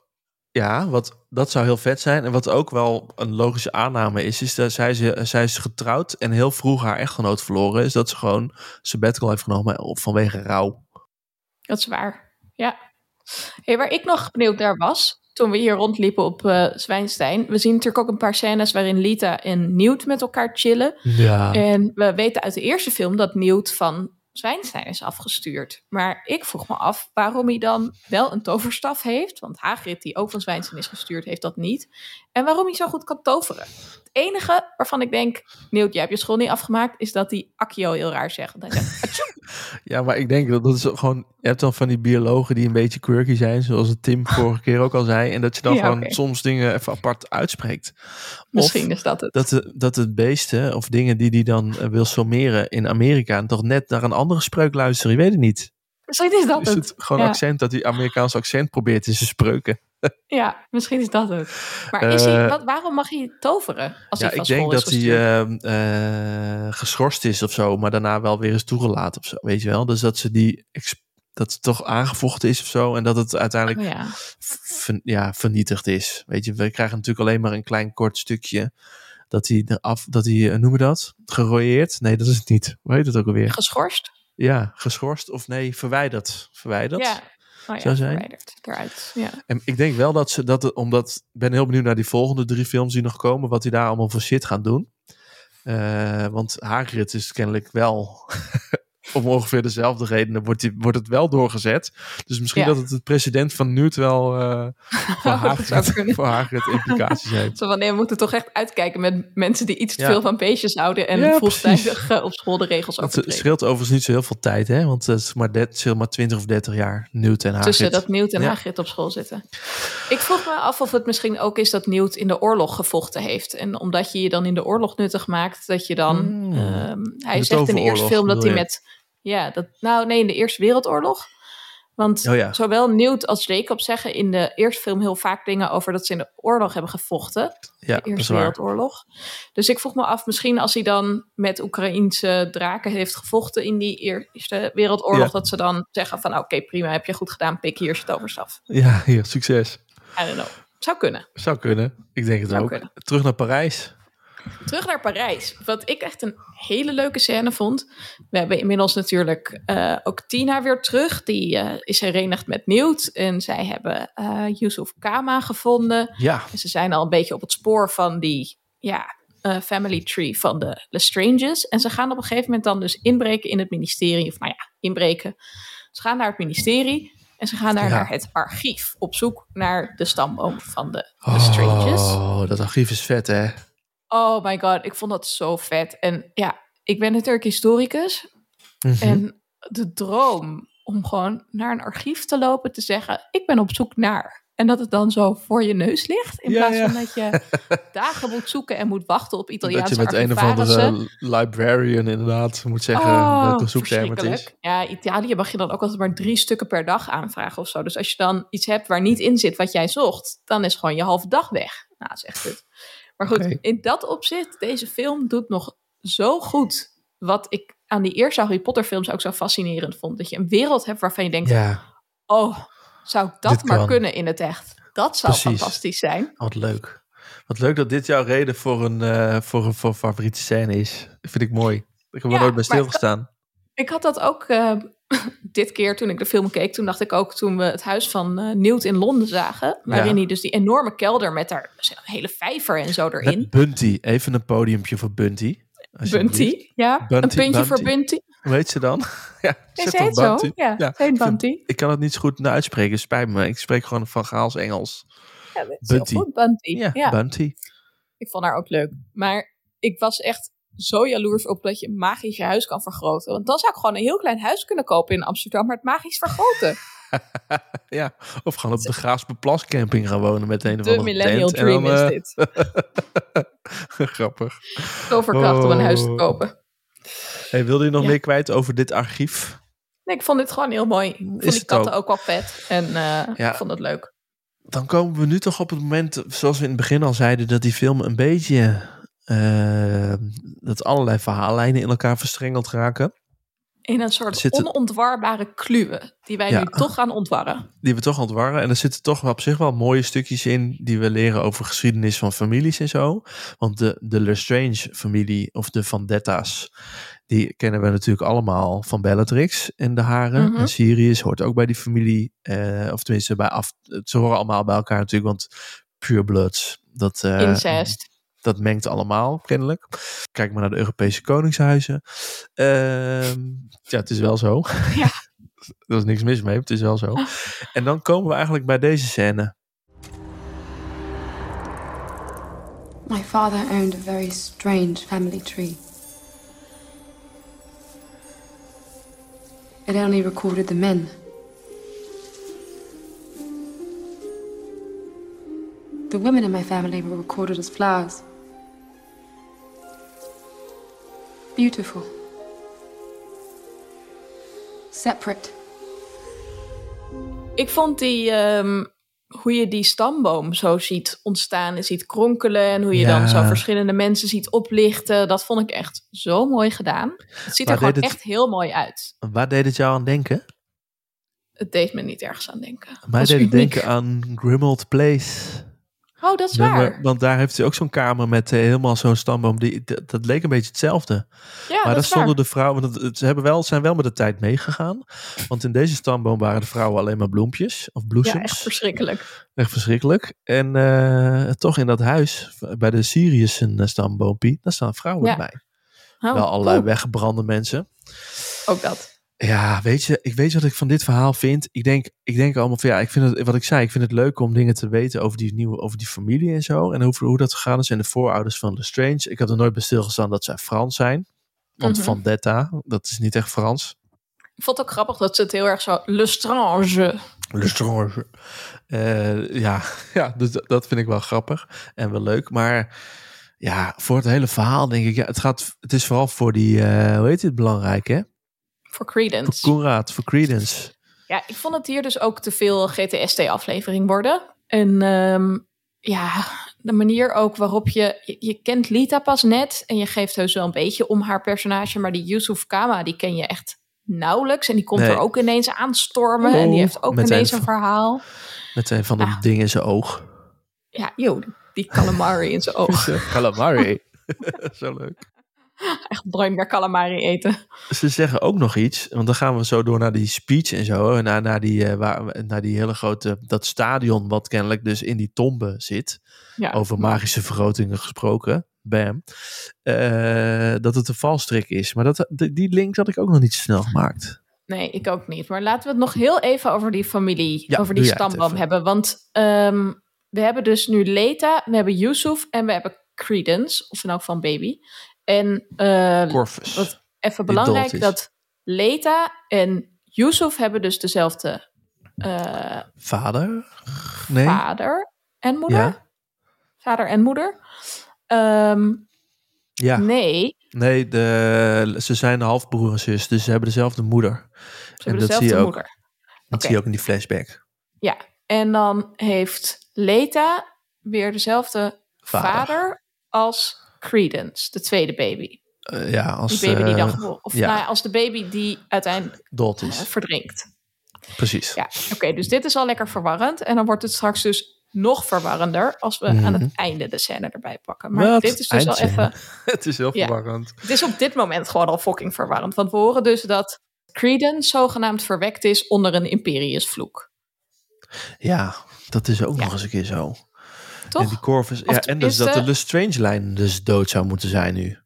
ja, wat, dat zou heel vet zijn. En wat ook wel een logische aanname is, is dat zij, ze, zij is getrouwd en heel vroeg haar echtgenoot verloren is. Dat ze gewoon sabbatical heeft genomen vanwege rouw. Dat is waar, ja. Hey, waar ik nog benieuwd naar was, toen we hier rondliepen op uh, Zwijnstein. We zien natuurlijk ook een paar scènes waarin Leta en Newt met elkaar chillen. Ja. En we weten uit de eerste film dat Newt van... Zwijnstein is afgestuurd. Maar ik vroeg me af waarom hij dan wel een toverstaf heeft. Want Hagrid, die ook van Zwijnstein is gestuurd, heeft dat niet. En waarom hij zo goed kan toveren. Het enige waarvan ik denk, Newt, jij hebt je school niet afgemaakt, is dat hij Accio heel raar zegt. Want hij zegt Achoo! Ja, maar ik denk dat dat is gewoon... Je hebt dan van die biologen die een beetje quirky zijn, zoals Tim vorige keer ook al zei. En dat je dan ja, gewoon okay. soms dingen even apart uitspreekt. Misschien of is dat het. Dat de, dat het beesten of dingen die hij dan uh, wil sommeren in Amerika, en toch net naar een andere spreuk luisteren, je weet het niet. Misschien is dat is het. het. Gewoon ja. accent, dat hij Amerikaans accent probeert in zijn spreuken. Ja, misschien is dat het. Maar is uh, hij, wat, waarom mag hij toveren? Als ja, hij van ik denk is dat hij uh, uh, geschorst is of zo, maar daarna wel weer is toegelaten of zo, weet je wel. Dus dat ze die exp- dat het toch aangevochten is of zo en dat het uiteindelijk oh, ja. Ver, ja, vernietigd is. Weet je, we krijgen natuurlijk alleen maar een klein kort stukje dat hij eraf, dat hij, noemen we dat? Gerooieerd? Nee, dat is het niet. Hoe heet het ook alweer? Geschorst? Ja, geschorst of nee, verwijderd. Verwijderd. Ja. Oh ja, zou zijn. Verwijderd eruit. Ja. En ik denk wel dat ze dat, omdat ik ben heel benieuwd naar die volgende drie films die nog komen, wat die daar allemaal voor shit gaan doen. Uh, want Hagrid is kennelijk wel, om ongeveer dezelfde redenen, wordt, die, wordt het wel doorgezet. Dus misschien ja. dat het het precedent van Newt wel uh, voor, oh, Hagrid, voor Hagrid implicaties heeft. Zo van, nee, we moeten toch echt uitkijken met mensen die iets te ja. veel van beestjes houden en ja, vroegtijdig uh, op school de regels overtreden. Het scheelt overigens niet zo heel veel tijd, hè? Want het is maar, de, het is maar twintig of dertig jaar Newt en Hagrid. Tussen dat Newt en ja. Hagrid op school zitten. Ik vroeg me af of het misschien ook is dat Newt in de oorlog gevochten heeft. En omdat je je dan in de oorlog nuttig maakt, dat je dan... Hmm. Um, hij zegt in de eerste film dat hij met... Ja, dat, nou nee, in de Eerste Wereldoorlog. Want oh ja. zowel Newt als Jacob zeggen in de eerste film heel vaak dingen over dat ze in de oorlog hebben gevochten. Ja, de Eerste Wereldoorlog. Dus ik vroeg me af, misschien als hij dan met Oekraïense draken heeft gevochten in die Eerste Wereldoorlog, ja. dat ze dan zeggen van oké, okay, prima, heb je goed gedaan, pik, hier zit overstaf. Ja, hier, succes. I don't know. Zou kunnen. Zou kunnen, ik denk het Zou ook. Kunnen. Terug naar Parijs. terug naar Parijs. Wat ik echt een hele leuke scène vond. We hebben inmiddels natuurlijk uh, ook Tina weer terug. Die uh, is herenigd met Newt. En zij hebben uh, Yusuf Kama gevonden. Ja. En ze zijn al een beetje op het spoor van die ja, uh, family tree van de Lestranges. En ze gaan op een gegeven moment dan dus inbreken in het ministerie. Of nou ja, inbreken. Ze gaan naar het ministerie. En ze gaan daar ja. naar het archief. Op zoek naar de stamboom van de Lestranges. Oh, dat archief is vet, hè? Oh my god, ik vond dat zo vet. En ja, ik ben natuurlijk historicus. Mm-hmm. En de droom om gewoon naar een archief te lopen, te zeggen, ik ben op zoek naar. En dat het dan zo voor je neus ligt. In ja, plaats ja. van dat je dagen moet zoeken en moet wachten op Italiaanse archivarissen. Dat je met een of andere librarian inderdaad moet zeggen oh, welke zoekterm het is. Ja, Italië mag je dan ook altijd maar drie stukken per dag aanvragen of zo. Dus als je dan iets hebt waar niet in zit wat jij zocht, dan is gewoon je halve dag weg. Nou, zegt het. Maar goed, okay. In dat opzicht, deze film doet nog zo goed wat ik aan die eerste Harry Potter films ook zo fascinerend vond. Dat je een wereld hebt waarvan je denkt, ja. oh, zou ik dat dit maar kan. Kunnen in het echt? Dat zou Precies. fantastisch zijn. Wat leuk. Wat leuk dat dit jouw reden voor een, uh, voor een voor favoriete scène is. Dat vind ik mooi. Ik heb er ja, nooit bij stilgestaan. Ik, ik had dat ook uh, dit keer toen ik de film keek. Toen dacht ik ook toen we het huis van uh, Newt in Londen zagen. Waarin ja. hij dus die enorme kelder met daar een hele vijver en zo erin. Met Bunty. Even een podiumpje voor Bunty. Bunty, ja. Bunty, een puntje Bunty. voor Bunty. Hoe heet ze dan? Ja, nee, ze heet Bunty. zo. Ja, ja. Ze heet Bunty. Ik, ik kan het niet zo goed nou uitspreken, spijt me. Ik spreek gewoon Van Gaals Engels. Ja, dat is Bunty. Heel goed, Bunty. Ja, ja, Bunty. Ik vond haar ook leuk. Maar ik was echt zo jaloers op dat je een magisch je huis kan vergroten. Want dan zou ik gewoon een heel klein huis kunnen kopen in Amsterdam, maar het magisch vergroten. Ja, of gewoon op de Graafspaplas camping gaan wonen met een of andere tent. De millennial dream dan, uh... is dit. Grappig. Toverkracht oh. om een huis te kopen. Hey, wilde je nog ja. meer kwijt over dit archief? Nee, ik vond dit gewoon heel mooi. Ik vond is die katten ook? ook wel vet en uh, ja. ik vond het leuk. Dan komen we nu toch op het moment, zoals we in het begin al zeiden, dat die film een beetje uh, dat allerlei verhaallijnen in elkaar verstrengeld raken. In een soort zitten, onontwarbare kluwen die wij ja, nu toch gaan ontwarren. Die we toch ontwarren. En er zitten toch op zich wel mooie stukjes in die we leren over geschiedenis van families en zo. Want de, de Lestrange-familie of de Vendetta's, die kennen we natuurlijk allemaal van Bellatrix en de haren. Mm-hmm. En Sirius hoort ook bij die familie. Eh, of tenminste, bij af, ze horen allemaal bij elkaar natuurlijk. Want pure bloods. Dat, eh, Incest. Dat mengt allemaal, kennelijk. Kijk maar naar de Europese koningshuizen. Uh, ja, het is wel zo. Ja. Er is niks mis mee, het is wel zo. Ah. En dan komen we eigenlijk bij deze scène. My father owned a very strange family tree. It only recorded the men. The women in my family were recorded as flowers. Beautiful. Separate. Ik vond die, um, hoe je die stamboom zo ziet ontstaan en ziet kronkelen. En hoe je ja. dan zo verschillende mensen ziet oplichten. Dat vond ik echt zo mooi gedaan. Het ziet waar er gewoon het, echt heel mooi uit. Waar deed het jou aan denken? Het deed me niet ergens aan denken. Mij deed het denken aan Grimmauld Place. Oh, dat is Nummer, waar. Want daar heeft hij ook zo'n kamer met uh, helemaal zo'n stamboom. Die, dat, dat leek een beetje hetzelfde. Ja, maar daar stonden de vrouwen. Dat, ze hebben wel, zijn wel met de tijd meegegaan. Want in deze stamboom waren de vrouwen alleen maar bloempjes of bloesems. Ja, echt verschrikkelijk. Echt verschrikkelijk. En uh, toch in dat huis, bij de Siriussen stamboompie, daar staan vrouwen ja. bij. Oh, wel allerlei cool. weggebrande mensen. Ook dat. Ja, weet je, ik weet wat ik van dit verhaal vind. Ik denk, ik denk allemaal van ja, ik vind het, wat ik zei, ik vind het leuk om dingen te weten over die nieuwe, over die familie en zo. En hoe, hoe dat gegaan is en de voorouders van Lestrange. Ik had er nooit bij stilgestaan dat zij Frans zijn. Want mm-hmm. Vendetta, dat is niet echt Frans. Ik vond het ook grappig dat ze het heel erg zo Lestrange. Lestrange. Uh, ja, ja dus dat vind ik wel grappig en wel leuk. Maar ja, voor het hele verhaal denk ik, ja, het, gaat, het is vooral voor die, uh, hoe heet dit, belangrijk hè? Voor Credence. Voor Conrad, voor Credence. Ja, ik vond het hier dus ook te veel G T S T-aflevering worden. En um, ja, de manier ook waarop je, je... Je kent Leta pas net en je geeft heus wel een beetje om haar personage. Maar die Yusuf Kama, die ken je echt nauwelijks. En die komt nee. er ook ineens aanstormen. Oh, en die heeft ook ineens een, een verhaal. Met een van de ah. dingen in zijn oog. Ja, joh, die calamari in zijn oog. Calamari. Zo leuk. Echt bruin weer calamari eten. Ze zeggen ook nog iets, want dan gaan we zo door naar die speech en zo. Naar, naar, die, uh, waar, naar die hele grote, dat stadion wat kennelijk dus in die tombe zit. Ja. Over magische vergrotingen gesproken. Bam. Uh, dat het een valstrik is. Maar dat, die link had ik ook nog niet zo snel gemaakt. Nee, ik ook niet. Maar laten we het nog heel even over die familie, ja, over die stamboom hebben. Want um, we hebben dus nu Leta, we hebben Yusuf en we hebben Credence, of nou van baby. En uh, wat even belangrijk, dat Leta en Yusuf hebben dus dezelfde uh, vader? Nee. Vader en moeder? Ja. Vader en moeder? Um, ja. Nee. Nee, de, ze zijn halfbroer en zus, dus ze hebben dezelfde moeder. Ze hebben en dezelfde dat zie je moeder. Ook, dat okay. zie je ook in die flashback. Ja, en dan heeft Leta weer dezelfde vader, vader als Credence, de tweede baby. Uh, ja, als, die baby die dan geboren, of ja. Nou, als de baby die uiteindelijk dood is. Uh, verdrinkt. Precies. Ja, oké, okay, dus dit is al lekker verwarrend. En dan wordt het straks dus nog verwarrender als we mm-hmm. aan het einde de scène erbij pakken. Maar Wat? dit is dus al even... Het is heel ja, verwarrend. Het is op dit moment gewoon al fucking verwarrend. Want we horen dus dat Credence zogenaamd verwekt is onder een Imperius vloek. Ja, dat is ook ja. nog eens een keer zo. Toch? En, die Corvus, ja, en dus dat de Lestrange-lijn dus dood zou moeten zijn nu.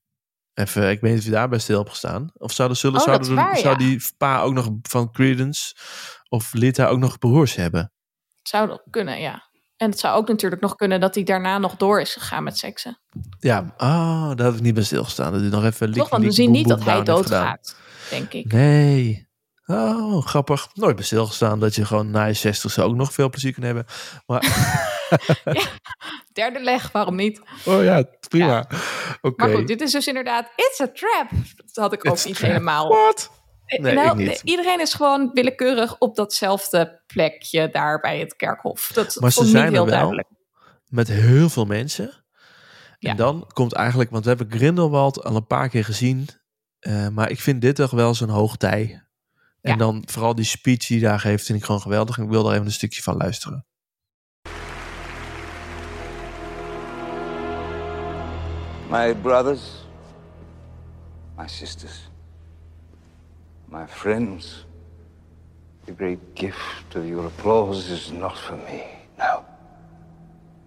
Even, ik weet niet of je daarbij stil hebt gestaan. Of zouden, zullen, oh, zouden waar, zou ja. die pa ook nog van Credence of Leta ook nog broers hebben? Zou dat kunnen, ja. En het zou ook natuurlijk nog kunnen dat hij daarna nog door is gegaan met seksen. Ja, oh, daar heb ik niet bij stilgestaan. Dat hij nog even licht, want we zien niet dat hij doodgaat, denk ik. Nee. Oh, grappig. Nooit bij stilgestaan dat je gewoon na je zestigste ook nog veel plezier kan hebben. Maar... ja, derde leg, waarom niet? Oh ja, prima. Ja. Okay. Maar goed, dit is dus inderdaad, it's a trap. Dat had ik ook it's niet helemaal. What? Nee, nou, niet. Iedereen is gewoon willekeurig op datzelfde plekje daar bij het kerkhof. Dat maar ze zijn niet heel er wel duidelijk. Met heel veel mensen. Ja. En dan komt eigenlijk, want we hebben Grindelwald al een paar keer gezien. Uh, maar ik vind dit toch wel zo'n hoogtij. En ja. dan vooral die speech die daar geeft vind ik gewoon geweldig. En ik wil er even een stukje van luisteren. My brothers, my sisters, my friends, the great gift of your applause is not for me, no.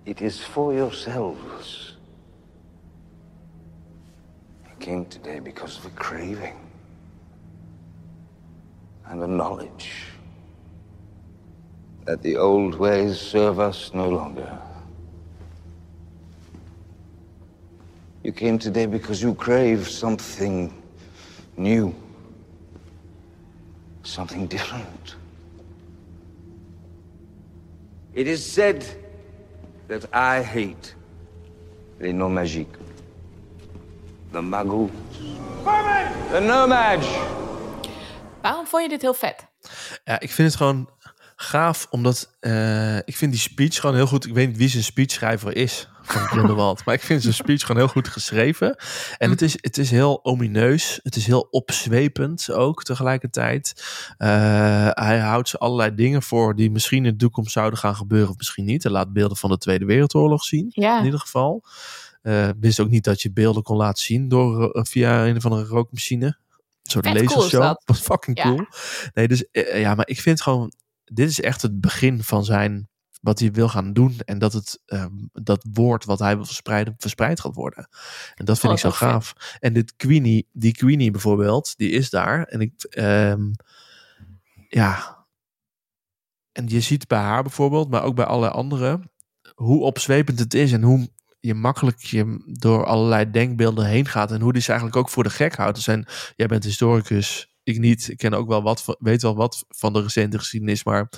It is for yourselves. I came today because of a craving and a knowledge that the old ways serve us no longer. You came today because you crave something new. Something different. It is said that I hate les non-magiques. The magus. The nomage. Waarom vond je dit heel vet? Ja, ik vind het gewoon gaaf, omdat uh, ik vind die speech gewoon heel goed. Ik weet niet wie zijn speechschrijver is van Grindelwald, maar ik vind zijn speech gewoon heel goed geschreven. En het is, het is heel omineus, het is heel opzwepend ook tegelijkertijd. Uh, hij houdt ze allerlei dingen voor die misschien in de toekomst zouden gaan gebeuren of misschien niet. Hij laat beelden van de Tweede Wereldoorlog zien, ja. in ieder geval. Uh, wist ook niet dat je beelden kon laten zien door, uh, via een of andere rookmachine. Zo'n lasershow. Cool dat was fucking ja. cool. Nee, dus uh, ja, maar ik vind gewoon... Dit is echt het begin van zijn, wat hij wil gaan doen. En dat het um, dat woord wat hij wil verspreiden, verspreid gaat worden. En dat vind oh, ik zo gaaf. Vind. En dit Queenie, die Queenie bijvoorbeeld, die is daar. En ik, um, ja. En je ziet bij haar bijvoorbeeld, maar ook bij alle anderen, hoe opzwepend het is en hoe je makkelijk je door allerlei denkbeelden heen gaat. En hoe die ze eigenlijk ook voor de gek houdt. Dus en, jij bent historicus. Ik niet, ik ken ook wel wat, weet wel wat van de recente geschiedenis, maar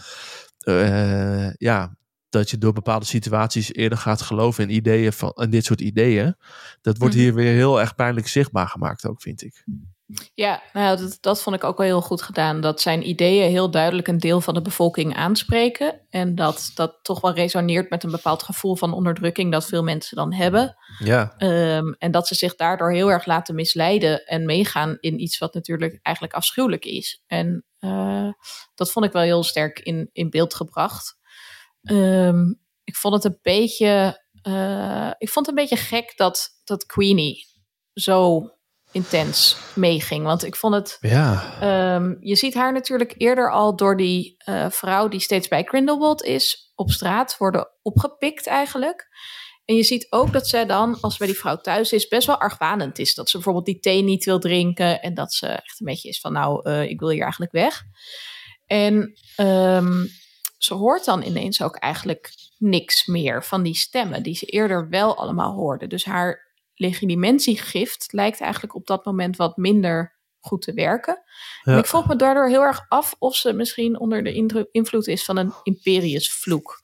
uh, ja, dat je door bepaalde situaties eerder gaat geloven in ideeën van en dit soort ideeën, dat wordt mm-hmm. hier weer heel erg pijnlijk zichtbaar gemaakt ook, vind ik. Ja, nou, dat, dat vond ik ook wel heel goed gedaan, dat zijn ideeën heel duidelijk een deel van de bevolking aanspreken en dat dat toch wel resoneert met een bepaald gevoel van onderdrukking dat veel mensen dan hebben. Ja. Um, en dat ze zich daardoor heel erg laten misleiden en meegaan in iets wat natuurlijk eigenlijk afschuwelijk is. En uh, dat vond ik wel heel sterk in, in beeld gebracht. Um, ik vond het een beetje Uh, ik vond het een beetje gek dat, dat Queenie zo intens meeging. Want ik vond het... Ja. Um, je ziet haar natuurlijk eerder al door die uh, vrouw die steeds bij Grindelwald is, op straat worden opgepikt eigenlijk. En je ziet ook dat zij dan, als bij die vrouw thuis is, best wel argwanend is. Dat ze bijvoorbeeld die thee niet wil drinken en dat ze echt een beetje is van, nou, uh, ik wil hier eigenlijk weg. En um, ze hoort dan ineens ook eigenlijk niks meer van die stemmen die ze eerder wel allemaal hoorde. Dus haar legitimentigift lijkt eigenlijk op dat moment wat minder goed te werken. Ja. En ik vroeg me daardoor heel erg af of ze misschien onder de invloed is van een Imperius-vloek.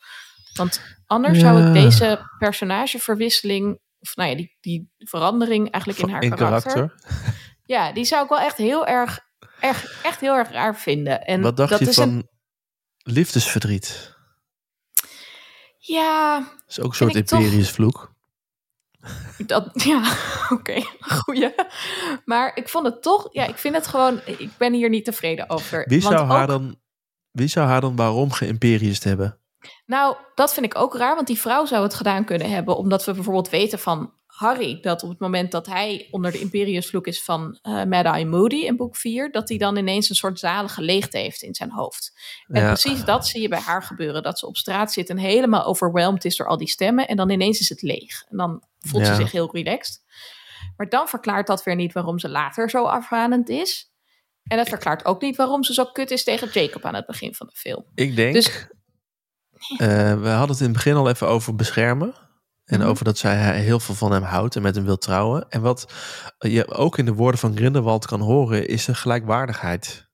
Want anders ja. zou ik deze personageverwisseling, of nou ja, die, die verandering eigenlijk in haar in karakter, karakter. Ja, die zou ik wel echt heel erg, echt, echt heel erg raar vinden. En wat dacht dat je is van een... liefdesverdriet? Ja. Dat is ook een soort Imperius vloek. Dat, ja, oké, okay, goeie. Maar ik vond het toch, ja, ik vind het gewoon, ik ben hier niet tevreden over. Wie zou, want haar, ook, dan, wie zou haar dan waarom geïmperiusd hebben? Nou, dat vind ik ook raar, want die vrouw zou het gedaan kunnen hebben, omdat we bijvoorbeeld weten van Harry, dat op het moment dat hij onder de Imperiusvloek is van uh, Mad-Eye Moody in boek vier, dat hij dan ineens een soort zalige leegte heeft in zijn hoofd. En ja. precies dat zie je bij haar gebeuren, dat ze op straat zit en helemaal overweldigd is door al die stemmen en dan ineens is het leeg. En dan voelt ja. ze zich heel relaxed. Maar dan verklaart dat weer niet waarom ze later zo afwanend is. En dat verklaart ook niet waarom ze zo kut is tegen Jacob aan het begin van de film. Ik denk... Dus, Uh, we hadden het in het begin al even over beschermen. En mm-hmm. over dat zij heel veel van hem houdt en met hem wil trouwen. En wat je ook in de woorden van Grindelwald kan horen, is een gelijkwaardigheid.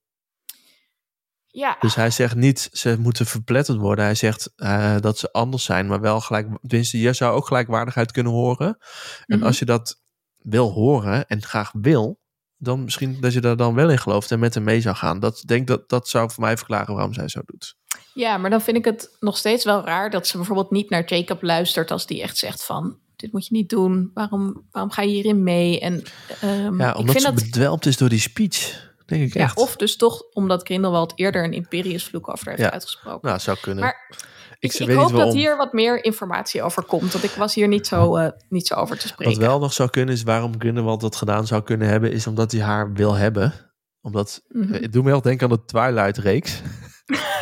Ja. Dus hij zegt niet, ze moeten verpletterd worden. Hij zegt uh, dat ze anders zijn, maar wel gelijk. Tenminste, je zou ook gelijkwaardigheid kunnen horen. En mm-hmm. als je dat wil horen en graag wil, dan misschien dat je daar dan wel in gelooft en met hem mee zou gaan. Dat, denk dat, dat zou voor mij verklaren waarom zij zo doet. Ja, maar dan vind ik het nog steeds wel raar dat ze bijvoorbeeld niet naar Jacob luistert als die echt zegt van, dit moet je niet doen. Waarom, waarom ga je hierin mee? En, um, ja, omdat ik vind ze dat... bedwelmd is door die speech, denk ik ja, echt. Of dus toch omdat Grindelwald eerder een Imperiusvloek over heeft ja, uitgesproken. Nou, dat zou kunnen. Maar ik, ik, ik hoop dat hier wat meer informatie over komt, want ik was hier niet zo, uh, niet zo over te spreken. Wat wel nog zou kunnen is waarom Grindelwald dat gedaan zou kunnen hebben, is omdat hij haar wil hebben. Omdat, mm-hmm. het doet me heel denken aan de Twilight-reeks.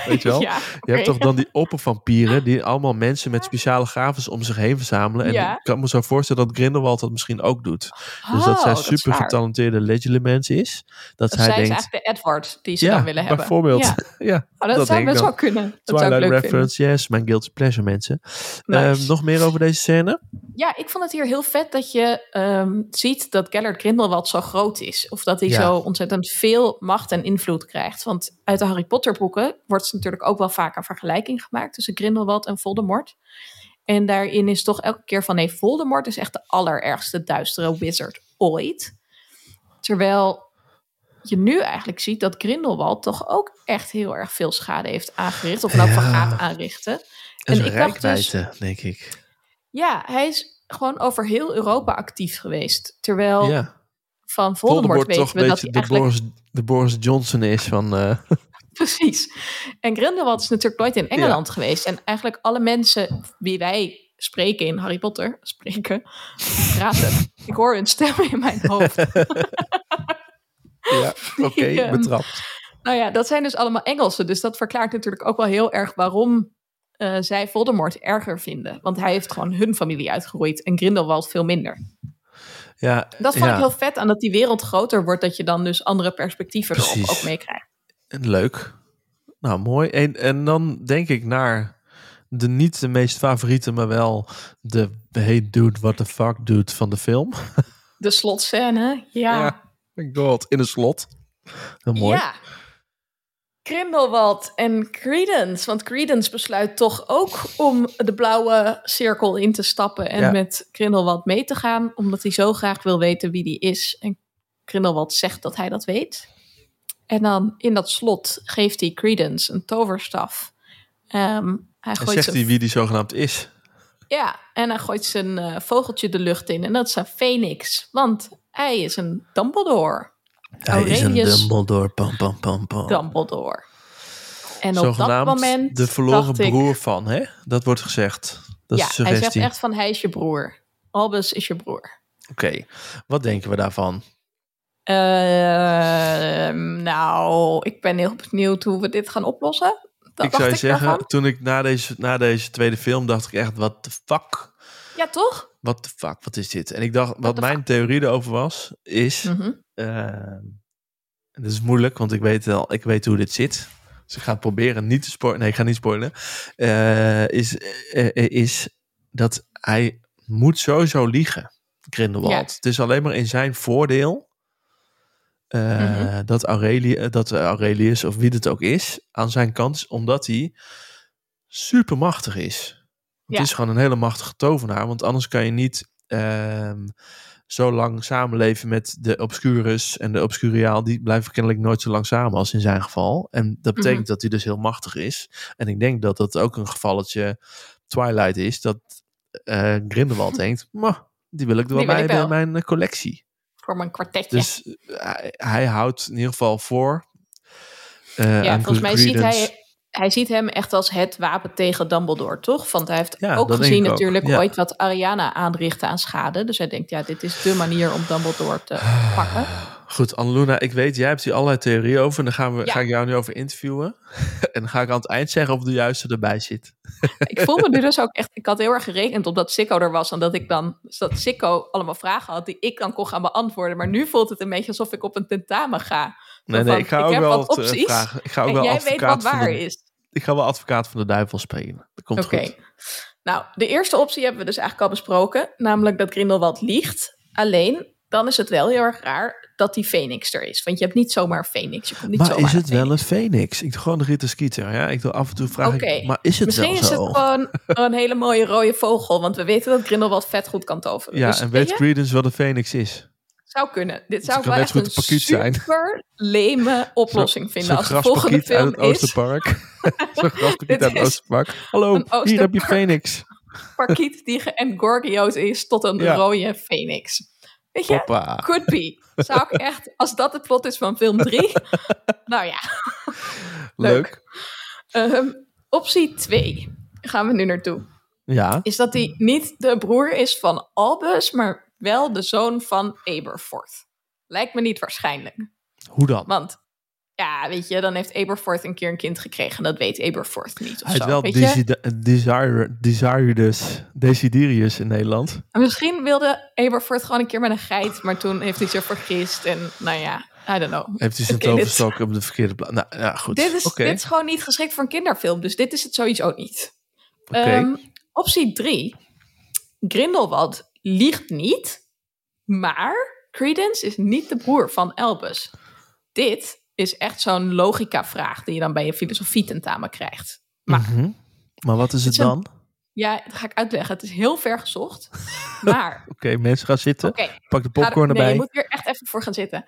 Weet je wel? Ja, okay. Je hebt toch dan die oppervampieren die allemaal mensen met speciale gaves om zich heen verzamelen. En ja. ik kan me zo voorstellen dat Grindelwald dat misschien ook doet. Oh, dus dat zij super dat getalenteerde Legilimens is. Dat, dat hij zij denkt, is eigenlijk de Edward die ze ja, dan willen hebben. Bijvoorbeeld. Ja, ja oh, dat, dat zou best wel kunnen. Dat Twilight zou ik leuk reference, vinden. Yes, mijn guilty pleasure mensen. Nice. Um, nog meer over deze scène? Ja, ik vond het hier heel vet dat je um, ziet dat Gellert Grindelwald zo groot is. Of dat hij ja. zo ontzettend veel macht en invloed krijgt. Want uit de Harry Potter boeken wordt natuurlijk ook wel vaak een vergelijking gemaakt tussen Grindelwald en Voldemort. En daarin is toch elke keer van nee, Voldemort is echt de allerergste duistere wizard ooit. Terwijl je nu eigenlijk ziet dat Grindelwald toch ook echt heel erg veel schade heeft aangericht. Of nou ja. van gaat aanrichten. En ik dacht dus, denk ik. Ja, hij is gewoon over heel Europa actief geweest. Terwijl ja. van Voldemort, Voldemort weten toch we dat hij de eigenlijk... Boris, de Boris Johnson is van... Uh... Precies. En Grindelwald is natuurlijk nooit in Engeland ja. geweest. En eigenlijk alle mensen die wij spreken in Harry Potter... Spreken? Praten. Ik hoor hun stem in mijn hoofd. Ja, oké, okay, betrapt. Nou ja, dat zijn dus allemaal Engelsen. Dus dat verklaart natuurlijk ook wel heel erg waarom uh, zij Voldemort erger vinden. Want hij heeft gewoon hun familie uitgeroeid en Grindelwald veel minder. Ja, dat vond ja. ik heel vet aan dat die wereld groter wordt. Dat je dan dus andere perspectieven Precies. erop ook meekrijgt. Leuk. Nou, mooi. En, en dan denk ik naar de niet de meest favoriete, maar wel de hey dude, what the fuck dude van de film. De slotscène, ja. Ja, thank God, in een slot. Heel mooi. Ja. Grindelwald en Credence. Want Credence besluit toch ook om de blauwe cirkel in te stappen en ja. met Grindelwald mee te gaan, omdat hij zo graag wil weten wie die is. En Grindelwald zegt dat hij dat weet. En dan in dat slot geeft hij Credence een toverstaf. Um, hij gooit en zegt hij wie die zogenaamd is. Ja, en hij gooit zijn uh, vogeltje de lucht in. En dat is een Fenix, want hij is een Dumbledore. Hij Aurelius is een Dumbledore. Pam, pam, pam, pam. Dumbledore. En op zogenaamd dat moment de verloren broer ik, van, hè? Dat wordt gezegd. Dat ja, is hij zegt echt van hij is je broer. Albus is je broer. Oké, okay. Wat denken we daarvan? Uh, nou, ik ben heel benieuwd hoe we dit gaan oplossen. Dat ik zou ik zeggen, daarvan. Toen ik na deze, na deze tweede film dacht ik echt, wat de fuck? Ja, toch? Wat de fuck, wat is dit? En ik dacht, wat mijn fuck? theorie erover was, is... Mm-hmm. Uh, dat is moeilijk, want ik weet wel, ik weet hoe dit zit. Dus ik ga proberen niet te spoilen. Nee, ik ga niet spoilen. Uh, is, uh, is dat hij moet sowieso liegen, Grindelwald. Ja. Het is alleen maar in zijn voordeel... Uh, mm-hmm. dat, Aurelie, dat Aurelius, of wie het ook is, aan zijn kant is, omdat hij supermachtig is. Ja. Het is gewoon een hele machtige tovenaar, want anders kan je niet uh, zo lang samenleven met de Obscurus en de Obscurial. Die blijven kennelijk nooit zo lang samen als in zijn geval. En dat betekent mm-hmm. dat hij dus heel machtig is. En ik denk dat dat ook een gevalletje Twilight is, dat uh, Grindelwald denkt, die wil ik er wel bij bij mijn collectie. Voor mijn kwartetje. Dus hij, hij houdt in ieder geval voor. Uh, ja, volgens mij Credence. ziet hij... Hij ziet hem echt als het wapen tegen Dumbledore, toch? Want hij heeft ja, ook gezien natuurlijk ook. Ja. ooit wat Ariana aanrichtte aan schade. Dus hij denkt, ja, dit is de manier om Dumbledore te pakken. Goed, Anneluna, ik weet, jij hebt hier allerlei theorieën over. En dan gaan we, ja. ga ik jou nu over interviewen. En dan ga ik aan het eind zeggen of de juiste erbij zit. Ik voel me nu dus ook echt... Ik had heel erg gerekend op dat Sicko er was. En dat ik dan... Dat Sicko allemaal vragen had die ik dan kon gaan beantwoorden. Maar nu voelt het een beetje alsof ik op een tentamen ga. Nee, nee, ik ga ook wel vragen. Ik ga ook wel advocaat van de, ik ga wel advocaat van de duivel spelen. Dat komt okay. goed. Nou, de eerste optie hebben we dus eigenlijk al besproken. Namelijk dat Grindelwald liegt. Alleen, dan is het wel heel erg raar dat die Fenix er is. Want je hebt niet zomaar een Fenix. Je komt niet maar zomaar is het een wel een Fenix? Ik doe gewoon de Ritter Skeeter. Ja? Ik doe af en toe vragen, okay. maar is het Misschien wel Misschien is het gewoon een hele mooie rode vogel. Want we weten dat Grindelwald vet goed kan toveren. Ja, dus, en weet Credence wat een Fenix is? Zou kunnen. Dit zou wel echt een super leme oplossing vinden. Zo'n als de volgende film uit het Oosterpark. Zo'n graspakiet uit het Oosterpark. Hallo, hier heb je Fenix. Parkiet die geëngorgioed is tot een ja. rode Fenix. Weet je, Hoppa. could be. Zou ik echt, als dat het plot is van film drie. Nou ja. Leuk. Leuk. Um, optie twee. Gaan we nu naartoe. Ja. Is dat hij niet de broer is van Albus, maar... wel de zoon van Aberforth. Lijkt me niet waarschijnlijk. Hoe dan? Want, ja, weet je, dan heeft Aberforth een keer een kind gekregen. Dat weet Aberforth niet. Hij heeft wel desi- desire, Desiderius Desiderius in Nederland. En misschien wilde Aberforth gewoon een keer met een geit. Maar toen heeft hij zich vergist. En nou ja, I don't know. Heeft hij zijn okay, toverstok dit... op de verkeerde plaats. Nou ja, goed. Dit is, okay. dit is gewoon niet geschikt voor een kinderfilm. Dus dit is het sowieso niet. Okay. Um, optie drie. Grindelwald liegt niet, maar Credence is niet de broer van Albus. Dit is echt zo'n logica-vraag die je dan bij je filosofie-tentamen krijgt. Maar, mm-hmm. maar wat is het, het is dan? Een, ja, dat ga ik uitleggen. Het is heel ver gezocht. Maar Oké, okay, mensen gaan zitten. Okay, pak de popcorn er, erbij. Nee, je moet hier echt even voor gaan zitten.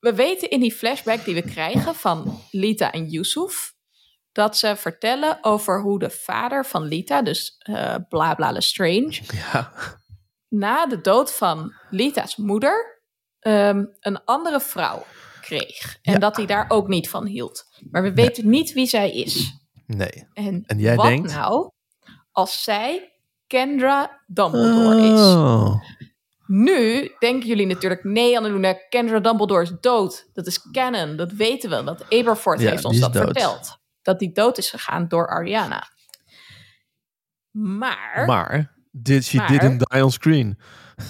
We weten in die flashback die we krijgen van Leta en Yusuf... dat ze vertellen over hoe de vader van Leta, dus uh, bla bla Lestrange... Ja. na de dood van Leta's moeder um, een andere vrouw kreeg. En ja. dat hij daar ook niet van hield. Maar we nee. weten niet wie zij is. Nee. En, en jij wat denkt? nou als zij Kendra Dumbledore oh. is? Nu denken jullie natuurlijk... nee, Anneluna, Kendra Dumbledore is dood. Dat is canon, dat weten we. Dat Aberforth ja, heeft ons dat dood. verteld. Dat die dood is gegaan door Ariana. Maar... Maar, did, she maar, didn't die on screen.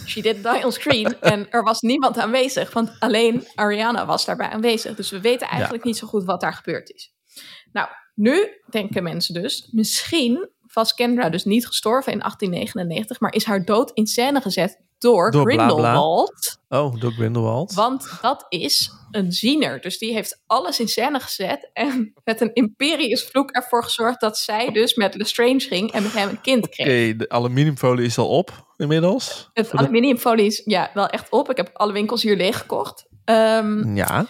She didn't die on screen. En er was niemand aanwezig. Want alleen Ariana was daarbij aanwezig. Dus we weten eigenlijk ja. niet zo goed wat daar gebeurd is. Nou, nu denken mensen dus... misschien was Kendra dus niet gestorven in achttien negenennegentig... maar is haar dood in scène gezet door, door Grindelwald. Bla bla. Oh, door Grindelwald. Want dat is... een ziener. Dus die heeft alles in scène gezet en met een Imperius vloek ervoor gezorgd dat zij dus met Lestrange ging en met hem een kind kreeg. Oké, okay, de aluminiumfolie is al op inmiddels. Het Voor aluminiumfolie de... is ja wel echt op. Ik heb alle winkels hier leeg gekocht. Um, ja.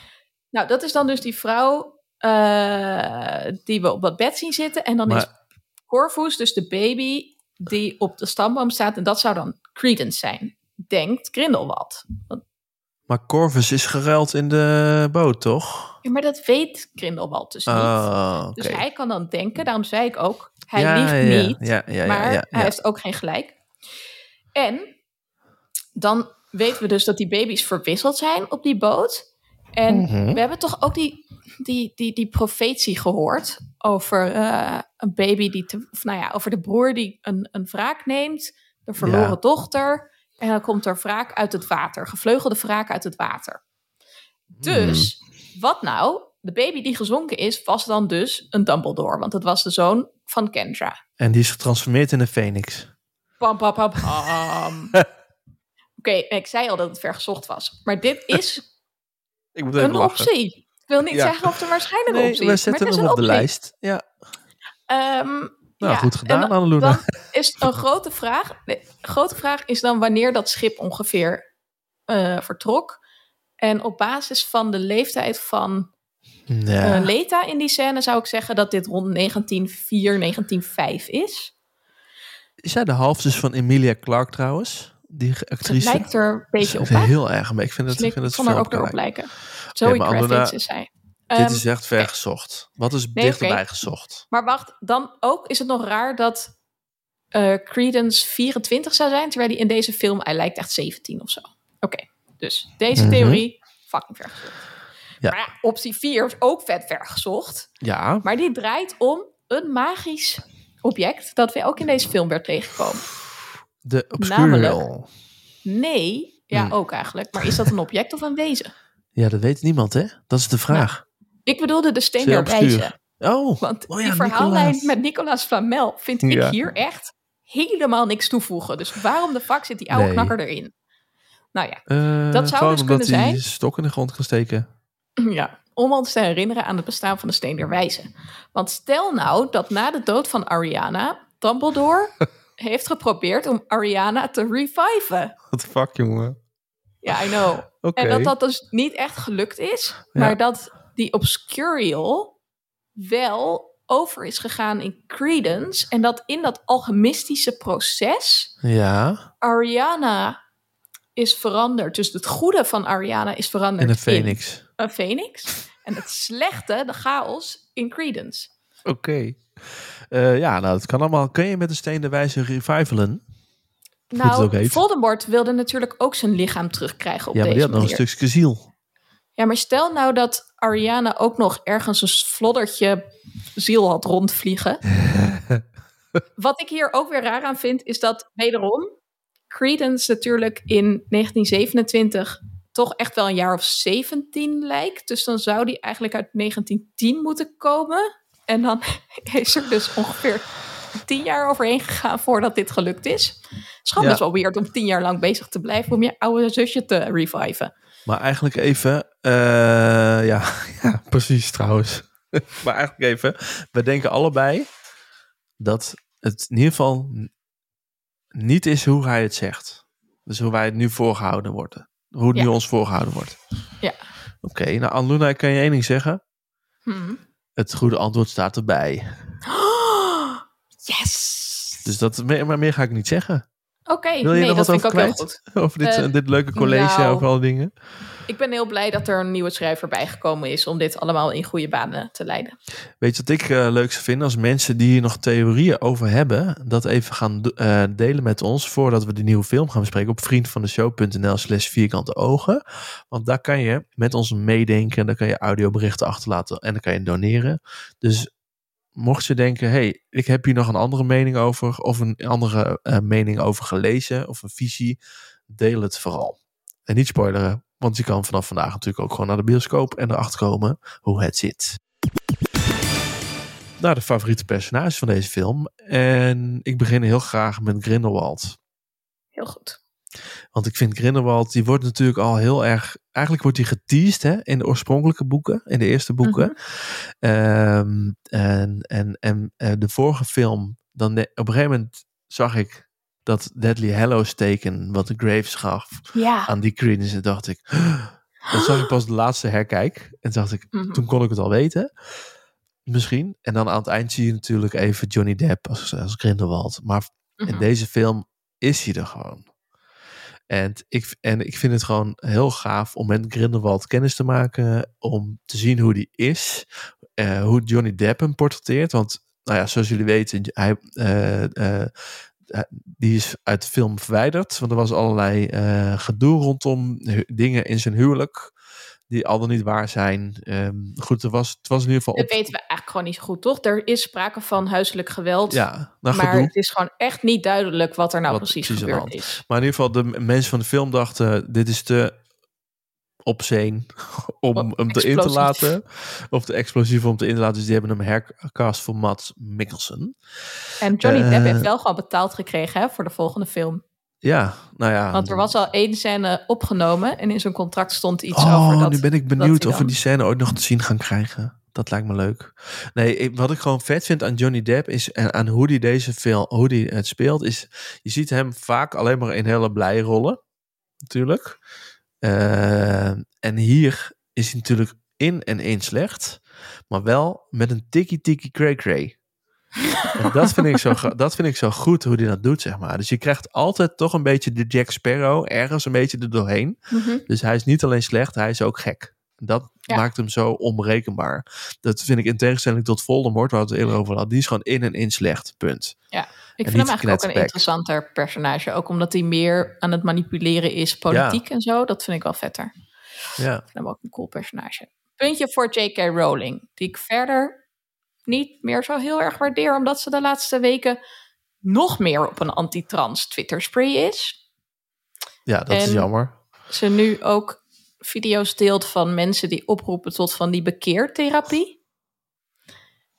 Nou, dat is dan dus die vrouw uh, die we op dat bed zien zitten. En dan maar... is Corvus, dus de baby die op de stamboom staat. En dat zou dan Credence zijn, denkt Grindelwald. Want Maar Corvus is geruild in de boot, toch? Ja, maar dat weet Grindelwald dus niet. Oh, okay. Dus hij kan dan denken, daarom zei ik ook... Hij ja, liegt ja, niet, ja, ja, ja, maar ja, ja, hij ja. heeft ook geen gelijk. En dan weten we dus dat die baby's verwisseld zijn op die boot. En mm-hmm. we hebben toch ook die, die, die, die profetie gehoord... over uh, een baby die... Te, of nou ja, over de broer die een, een wraak neemt. De verloren ja. dochter... En dan komt er wraak uit het water. Gevleugelde wraak uit het water. Dus, mm. wat nou? De baby die gezonken is, was dan dus een Dumbledore. Want het was de zoon van Kendra. En die is getransformeerd in een Fenix. Pam, pam, pam, pam. Oké, okay, ik zei al dat het vergezocht was. Maar dit is ik moet even een lachen. optie. Ik wil niet ja. zeggen of er waarschijnlijk nee, optie is. We zetten maar het hem op de lijst. Ja. Um, Nou, ja, goed gedaan, Anneluna. Dan is een grote vraag. De grote vraag is dan wanneer dat schip ongeveer uh, vertrok. En op basis van de leeftijd van ja. uh, Leta in die scène zou ik zeggen dat dit rond negentien vier, negentien vijf is. Is zij de halfzus van Emilia Clarke trouwens? Die actrice. Het lijkt er een beetje op. Heel erg, maar ik vind het, dus ik vind het, het veel er ook erop lijken. Zoe hey, Credence is zij. Um, Dit is echt ver okay. gezocht. Wat is nee, dichterbij okay. gezocht? Maar wacht, dan ook is het nog raar dat uh, Credence vierentwintig zou zijn, terwijl hij in deze film, hij lijkt echt zeventien of zo. Oké, okay. Dus deze theorie, mm-hmm. fucking ver gezocht. Ja. Maar ja, optie vier is ook vet ver gezocht. Ja. Maar die draait om een magisch object dat we ook in deze film werd tegengekomen. De Obscurial. Nee, ja mm. ook eigenlijk. Maar is dat een object of een wezen? Ja, dat weet niemand, hè? Dat is de vraag. Nou, ik bedoelde de steen der wijzen. Oh, want oh ja, die verhaallijn Nicolaas. met Nicolaas Flamel vind ik ja. hier echt helemaal niks toevoegen. Dus waarom de fuck zit die oude nee. knakker erin? Nou ja, uh, dat zou dus kunnen zijn. Gewoon stok in de grond kan steken. Ja, om ons te herinneren aan het bestaan van de steen der wijzen. Want stel nou dat na de dood van Ariana, Dumbledore heeft geprobeerd om Ariana te reviven. What the fuck, jongen? Ja, I know. Okay. En dat dat dus niet echt gelukt is. Ja. Maar dat die Obscurial wel over is gegaan in Credence. En dat in dat alchemistische proces... Ja. Ariana is veranderd. Dus het goede van Ariana is veranderd in... een Fenix. In een Fenix. En het slechte, de chaos, in Credence. Oké. Okay. Uh, ja, nou, dat kan allemaal. Kun je met de steen der wijzen revivalen? Nou, Voldemort wilde natuurlijk ook zijn lichaam terugkrijgen op deze manier. Ja, maar die had nog een stukje ziel. Ja, maar stel nou dat Ariana ook nog ergens een sloddertje ziel had rondvliegen. Wat ik hier ook weer raar aan vind, is dat wederom Credence natuurlijk in negentien zevenentwintig toch echt wel een jaar of zeventien lijkt. Dus dan zou die eigenlijk uit negentien tien moeten komen. En dan is er dus ongeveer... tien jaar overheen gegaan voordat dit gelukt is. Schat, ja. is wel weird om tien jaar lang bezig te blijven om je oude zusje te reviven. Maar eigenlijk even, uh, ja, ja, precies trouwens. maar eigenlijk even, we denken allebei dat het in ieder geval niet is hoe hij het zegt. Dus hoe wij het nu voorgehouden worden. Hoe het ja. nu ons voorgehouden wordt. Ja. Oké, okay, nou Anneluna, ik kan je één ding zeggen. Hmm. Het goede antwoord staat erbij. Yes! Dus dat, maar meer ga ik niet zeggen. Oké, okay, nee, nog dat vind ik ook kwijt? Heel goed. Over dit, uh, dit leuke college, nou, over alle dingen. Ik ben heel blij dat er een nieuwe schrijver bijgekomen is... om dit allemaal in goede banen te leiden. Weet je wat ik uh, leuk zou vinden? Als mensen die hier nog theorieën over hebben... dat even gaan uh, delen met ons... voordat we de nieuwe film gaan bespreken... op vriendvandeshow.nl slash vierkante ogen. Want daar kan je met ons meedenken... daar kan je audioberichten achterlaten... en dan kan je doneren. Dus... mocht je denken, hey, ik heb hier nog een andere mening over... of een andere uh, mening over gelezen of een visie... deel het vooral. En niet spoileren, want je kan vanaf vandaag natuurlijk ook gewoon naar de bioscoop... en erachter komen hoe het zit. Nou, de favoriete personages van deze film. En ik begin heel graag met Grindelwald. Heel goed. Want ik vind Grindelwald, die wordt natuurlijk al heel erg... Eigenlijk wordt hij geteased, hè, in de oorspronkelijke boeken, in de eerste boeken. Uh-huh. Um, en en, en uh, de vorige film, dan de, op een gegeven moment zag ik dat Deadly Hallows teken, wat de Graves gaf ja. aan die Credence. En dacht ik, huh, dat zag ik pas de laatste herkijk. En dacht ik, uh-huh. toen kon ik het al weten. Misschien. En dan aan het eind zie je natuurlijk even Johnny Depp als, als Grindelwald. Maar uh-huh. in deze film is hij er gewoon. En ik, en ik vind het gewoon heel gaaf om met Grindelwald kennis te maken. Om te zien hoe die is. Uh, hoe Johnny Depp hem portretteert. Want nou ja, zoals jullie weten, hij, uh, uh, die is uit de film verwijderd. Want er was allerlei uh, gedoe rondom hu- dingen in zijn huwelijk. Die al dan niet waar zijn. Um, goed, het was, het was in ieder geval... Dat op... weten we eigenlijk gewoon niet zo goed, toch? Er is sprake van huiselijk geweld. Ja, nou, maar gedoe. Het is gewoon echt niet duidelijk wat er nou wat precies, precies gebeurd is. Maar in ieder geval, de mensen van de film dachten... Dit is te obscene om wat, hem erin te laten. Of te explosief om te in te laten. Dus die hebben hem hercast voor Mads Mikkelsen. En Johnny uh, Depp heeft wel gewoon betaald gekregen, hè, voor de volgende film. Ja, nou ja. Want er was al één scène opgenomen en in zijn contract stond iets oh, over dat... Oh, nu ben ik benieuwd of we die scène ooit nog te zien gaan krijgen. Dat lijkt me leuk. Nee, wat ik gewoon vet vind aan Johnny Depp is... en aan hoe hij deze film, hoe die het speelt, is... je ziet hem vaak alleen maar in hele blije rollen. Natuurlijk. Uh, en hier is hij natuurlijk in en in slecht. Maar wel met een tikkie-tikkie cray-cray. En dat vind ik zo, dat vind ik zo goed hoe hij dat doet, zeg maar. Dus je krijgt altijd toch een beetje de Jack Sparrow ergens een beetje er doorheen. Mm-hmm. Dus hij is niet alleen slecht, hij is ook gek. Dat ja. maakt hem zo onberekenbaar. Dat vind ik in tegenstelling tot Voldemort, waar we het eerder over hadden. Die is gewoon in en in slecht, punt. Ja, ik en vind hem eigenlijk knetspek. Ook een interessanter personage. Ook omdat hij meer aan het manipuleren is, politiek ja. en zo. Dat vind ik wel vetter. Ja. Ik vind hem ook een cool personage. Puntje voor J K. Rowling, die ik verder... niet meer zo heel erg waardeer... omdat ze de laatste weken... nog meer op een anti-trans Twitter-spree is. Ja, dat en is jammer. Ze nu ook video's deelt van mensen... die oproepen tot van die bekeertherapie.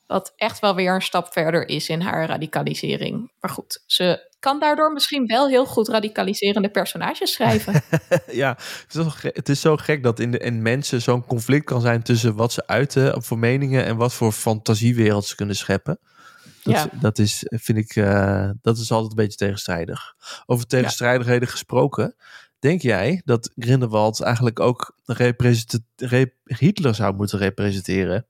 Wat echt wel weer een stap verder is... in haar radicalisering. Maar goed, ze kan daardoor misschien wel... heel goed radicaliserende personages schrijven. Ja, het is zo gek dat in, de, in mensen zo'n conflict kan zijn... tussen wat ze uiten voor meningen... en wat voor fantasiewereld ze kunnen scheppen. Dat, ja. dat is, vind ik, uh, dat is altijd een beetje tegenstrijdig. Over tegenstrijdigheden ja. gesproken... denk jij dat Grindelwald eigenlijk ook... Represent- rep- Hitler zou moeten representeren?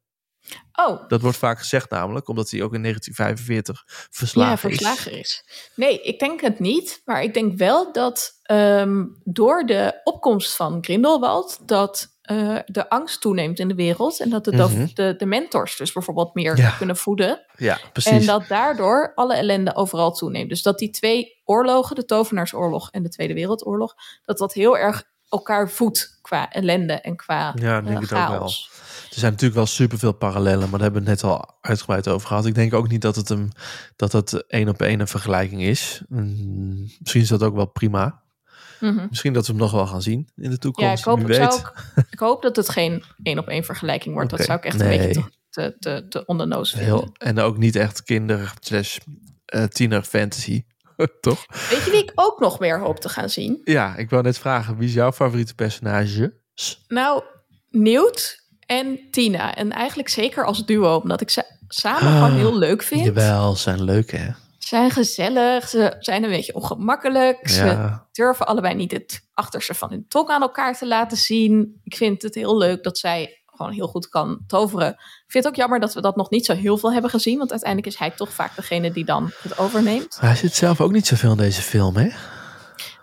Oh. Dat wordt vaak gezegd namelijk, omdat hij ook in negentien vijfenveertig verslagen, ja, verslagen is. is. Nee, ik denk het niet. Maar ik denk wel dat um, door de opkomst van Grindelwald... dat uh, de angst toeneemt in de wereld. En dat de, mm-hmm. de, de mentors dus bijvoorbeeld meer ja. kunnen voeden. Ja, precies. En dat daardoor alle ellende overal toeneemt. Dus dat die twee oorlogen, de Tovenaarsoorlog en de Tweede Wereldoorlog... dat dat heel erg elkaar voedt qua ellende en qua ja, denk uh, ik chaos. Ook wel. Er zijn natuurlijk wel superveel parallellen, maar daar hebben we het net al uitgebreid over gehad. Ik denk ook niet dat het een dat het één op één een vergelijking is. Mm, misschien is dat ook wel prima. Mm-hmm. Misschien dat we hem nog wel gaan zien in de toekomst. Ja, ik, hoop, weet. Zou ook, ik hoop dat het geen één op één vergelijking wordt. Okay. Dat zou ik echt nee. een beetje te, te, te ondernoos vinden. Heel, en ook niet echt kinder slash uh, tiener fantasy. Toch? Weet je wie ik ook nog meer hoop te gaan zien? Ja, ik wou net vragen, wie is jouw favoriete personage? Nou, Newt... en Tina. En eigenlijk zeker als duo. Omdat ik ze samen ah, gewoon heel leuk vind. Jawel, ze zijn leuk hè. Ze zijn gezellig. Ze zijn een beetje ongemakkelijk. Ja. Ze durven allebei niet het achterste van hun tong aan elkaar te laten zien. Ik vind het heel leuk dat zij gewoon heel goed kan toveren. Ik vind het ook jammer dat we dat nog niet zo heel veel hebben gezien. Want uiteindelijk is hij toch vaak degene die dan het overneemt. Hij zit zelf ook niet zoveel in deze film hè?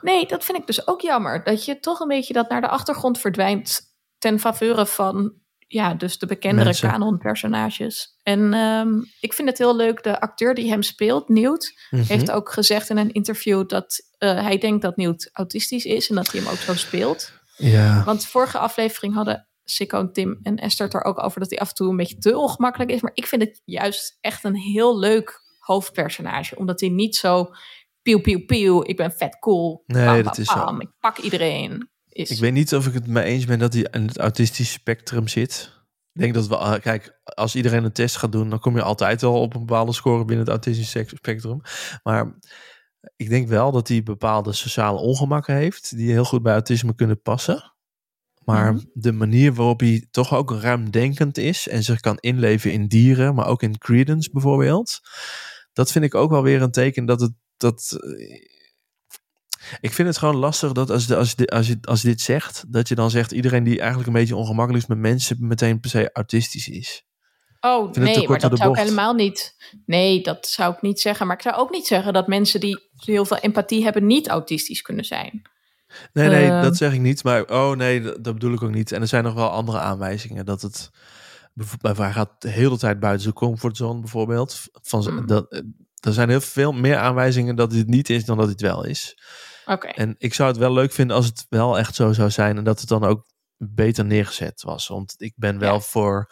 Nee, dat vind ik dus ook jammer. Dat je toch een beetje dat naar de achtergrond verdwijnt. Ten faveur van... ja, dus de bekendere kanonpersonages. En um, ik vind het heel leuk. De acteur die hem speelt, Newt... Mm-hmm. heeft ook gezegd in een interview... dat uh, hij denkt dat Newt autistisch is... en dat hij hem ook zo speelt. Ja. Want vorige aflevering hadden Sicko, Tim en Esther het er ook over... dat hij af en toe een beetje te ongemakkelijk is. Maar ik vind het juist echt een heel leuk hoofdpersonage. Omdat hij niet zo... pieuw, pieuw, pieuw, ik ben vet cool. Nee, bam, dat bam, is bam, zo. Ik pak iedereen... is. Ik weet niet of ik het mee eens ben dat hij in het autistische spectrum zit. Ik denk dat we, kijk, als iedereen een test gaat doen... dan kom je altijd wel op een bepaalde score binnen het autistische spectrum. Maar ik denk wel dat hij bepaalde sociale ongemakken heeft... die heel goed bij autisme kunnen passen. Maar mm-hmm. de manier waarop hij toch ook ruimdenkend is... en zich kan inleven in dieren, maar ook in Credence bijvoorbeeld... dat vind ik ook wel weer een teken dat het... dat, ik vind het gewoon lastig dat als, de, als, de, als, je, als je dit zegt... dat je dan zegt iedereen die eigenlijk een beetje ongemakkelijk is met mensen... meteen per se autistisch is. Oh nee, maar dat zou ik helemaal niet... Nee, dat zou ik niet zeggen. Maar ik zou ook niet zeggen dat mensen die heel veel empathie hebben... niet autistisch kunnen zijn. Nee, nee, uh, dat zeg ik niet. Maar oh nee, dat, dat bedoel ik ook niet. En er zijn nog wel andere aanwijzingen dat het... Hij gaat de hele tijd buiten zijn comfortzone bijvoorbeeld. Van, mm. dat, er zijn heel veel meer aanwijzingen dat dit niet is dan dat dit wel is. Okay. En ik zou het wel leuk vinden als het wel echt zo zou zijn. En dat het dan ook beter neergezet was. Want ik ben wel ja. voor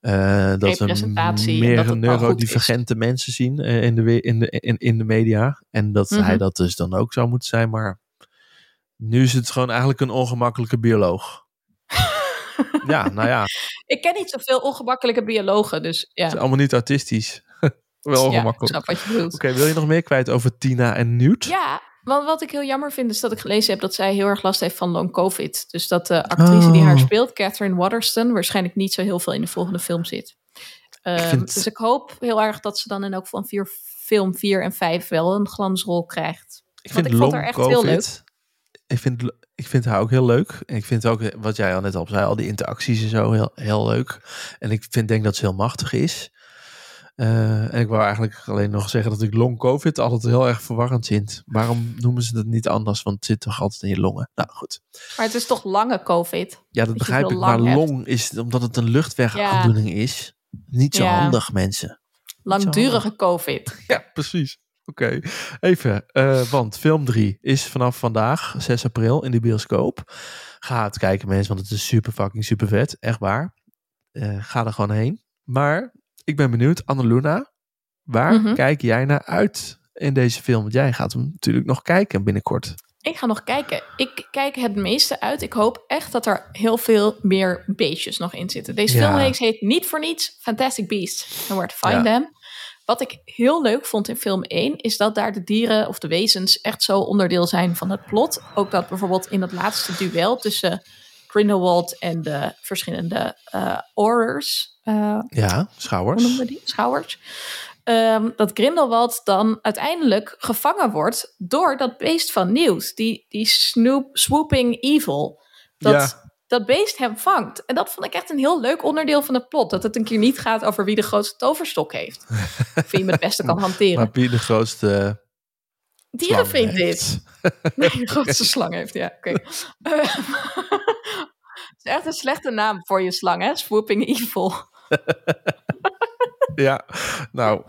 uh, dat we meer neurodivergente mensen zien uh, in, de, in, de, in, in de media. En dat mm-hmm. hij dat dus dan ook zou moeten zijn. Maar nu is het gewoon eigenlijk een ongemakkelijke bioloog. Ja, nou ja. Ik ken niet zoveel ongemakkelijke biologen, dus ja. Het is allemaal niet autistisch. Wel ongemakkelijk. Ja, ik snap wat je bedoelt. Oké, okay, wil je nog meer kwijt over Tina en Newt? Ja, want wat ik heel jammer vind is dat ik gelezen heb dat zij heel erg last heeft van long covid. Dus dat de actrice oh. die haar speelt, Catherine Waterston, waarschijnlijk niet zo heel veel in de volgende film zit. Um, ik vind... Dus ik hoop heel erg dat ze dan in elk van vier, film vier en vijf wel een glansrol krijgt. Ik want vind ik vond haar echt COVID, heel leuk. Ik vind, ik vind haar ook heel leuk. En ik vind ook, wat jij al net al zei, al die interacties en zo heel, heel leuk. En ik vind, denk dat ze heel machtig is. Uh, en ik wou eigenlijk alleen nog zeggen dat ik long covid altijd heel erg verwarrend vind. Waarom noemen ze dat niet anders? Want het zit toch altijd in je longen? Nou, goed. Maar het is toch lange covid? Ja, dat begrijp ik. Maar long is, omdat het een luchtwegaandoening ja. is, niet zo ja. handig, mensen. Langdurige handig. covid. Ja, precies. Oké, okay. even, uh, want film drie is vanaf vandaag, zes april, in de bioscoop. Ga het kijken mensen, want het is super fucking super vet, echt waar. Uh, ga er gewoon heen. Maar ik ben benieuwd, Anneluna, waar mm-hmm. kijk jij naar uit in deze film? Want jij gaat hem natuurlijk nog kijken binnenkort. Ik ga nog kijken. Ik kijk het meeste uit. Ik hoop echt dat er heel veel meer beestjes nog in zitten. Deze ja. filmreeks heet niet voor niets Fantastic Beasts and Where to Find ja. Them. Wat ik heel leuk vond in film één... is dat daar de dieren of de wezens echt zo onderdeel zijn van het plot. Ook dat bijvoorbeeld in het laatste duel tussen Grindelwald en de verschillende uh, orers. Uh, ja, schouwers. Hoe noemen we die? Schouwers. Um, dat Grindelwald dan uiteindelijk gevangen wordt door dat beest van Newt. Die, die snoop, swooping evil. Dat... Ja. Dat beest hem vangt. En dat vond ik echt een heel leuk onderdeel van het plot. Dat het een keer niet gaat over wie de grootste toverstok heeft. Of wie hem het beste kan hanteren. Maar wie de grootste dierenvriend is. Nee, de grootste okay. slang heeft, ja. Okay. Uh, het is echt een slechte naam voor je slang, hè? Swooping evil. Ja, nou,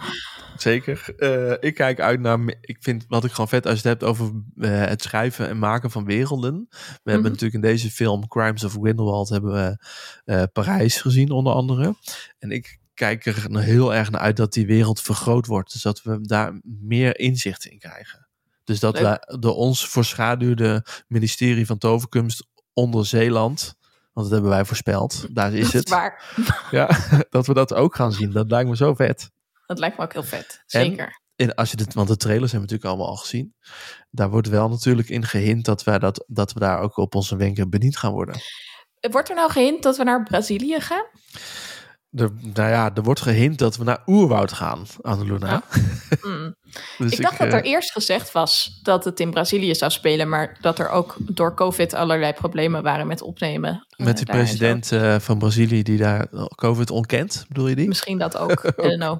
zeker. Uh, ik kijk uit naar... Ik vind wat ik gewoon vet als je het hebt over uh, het schrijven en maken van werelden. We mm-hmm. hebben natuurlijk in deze film Crimes of Grindelwald hebben we uh, Parijs gezien onder andere. En ik kijk er heel erg naar uit dat die wereld vergroot wordt. Dus dat we daar meer inzicht in krijgen. Dus dat we de ons voorschaduwde ministerie van toverkunst onder Zeeland... Want dat hebben wij voorspeld. Daar is, dat is het. Waar. Ja, dat we dat ook gaan zien. Dat lijkt me zo vet. Dat lijkt me ook heel vet. Zeker. En in, als je dit, want de trailers hebben we natuurlijk allemaal al gezien. Daar wordt wel natuurlijk in gehint dat, wij dat, dat we daar ook op onze wenken bediend gaan worden. Wordt er nou gehint dat we naar Brazilië gaan? Er, nou ja, er wordt gehint dat we naar oerwoud gaan, Anneluna. Oh. Mm. dus ik dacht ik, dat er uh... eerst gezegd was dat het in Brazilië zou spelen... maar dat er ook door COVID allerlei problemen waren met opnemen. Met die uh, president uh, van Brazilië die daar COVID ontkent, bedoel je die? Misschien dat ook, I don't know.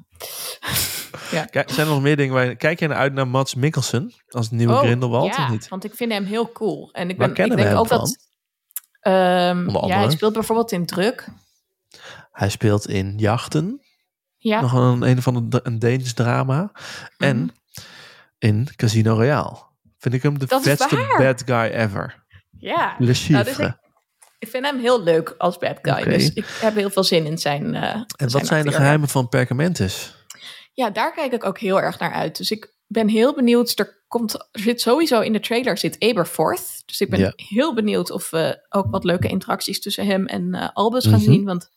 ja. Kijk, zijn er nog meer dingen waar je... Kijk jij nou uit naar Mads Mikkelsen als nieuwe oh, Grindelwald? Ja, of niet? Want ik vind hem heel cool. En ik ben, waar kennen ik we denk hem ook van? Dat, um, ja, hij speelt bijvoorbeeld in Druk... Hij speelt in Jachten. Ja. Nog een, een van de een Deens drama. Mm. En in Casino Royale. Vind ik hem de dat vetste bad guy ever. Ja. Le Chiffre. Nou, dus ik, ik vind hem heel leuk als bad guy. Okay. Dus ik heb heel veel zin in zijn... Uh, en wat zijn, zijn de geheimen van Perkamentus? Ja, daar kijk ik ook heel erg naar uit. Dus ik ben heel benieuwd. Er, komt, er zit sowieso in de trailer zit Aberforth. Dus ik ben ja. heel benieuwd of we ook wat leuke interacties tussen hem en uh, Albus mm-hmm. gaan zien. Want...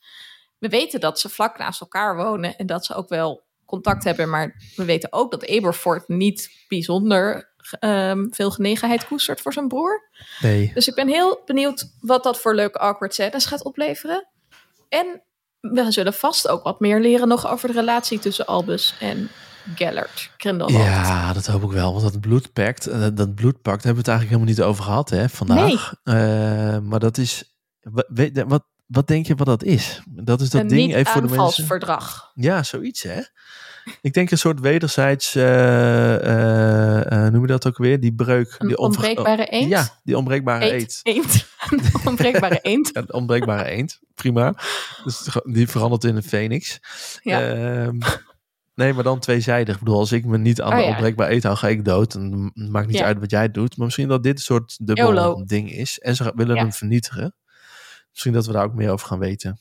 We weten dat ze vlak naast elkaar wonen en dat ze ook wel contact hebben. Maar we weten ook dat Aberforth niet bijzonder um, veel genegenheid koestert voor zijn broer. Nee. Dus ik ben heel benieuwd wat dat voor leuke awkward scènes gaat opleveren. En we zullen vast ook wat meer leren nog over de relatie tussen Albus en Gellert, Grindelwald. Ja, dat hoop ik wel. Want dat bloedpact, dat, dat bloedpact hebben we het eigenlijk helemaal niet over gehad hè, vandaag. Nee. Uh, maar dat is... Wat, weet, wat Wat denk je wat dat is? Dat is dat een ding even voor de mensen. Verdrag. Ja, zoiets hè. Ik denk een soort wederzijds, uh, uh, uh, noem je dat ook weer? Die breuk. Een die onver... onbreekbare eend? Ja, die onbreekbare eend. eend. Een onbreekbare eend. Ja, een onbreekbare eend, prima. Dus die verandert in een Fenix. Ja. Uh, nee, maar dan tweezijdig. Ik bedoel, als ik me niet aan oh, de ja. onbreekbare eend hou, ga ik dood. En het maakt niet ja. uit wat jij doet. Maar misschien dat dit een soort dubbel YOLO. Ding is. En ze willen ja. hem vernietigen. Misschien dat we daar ook meer over gaan weten.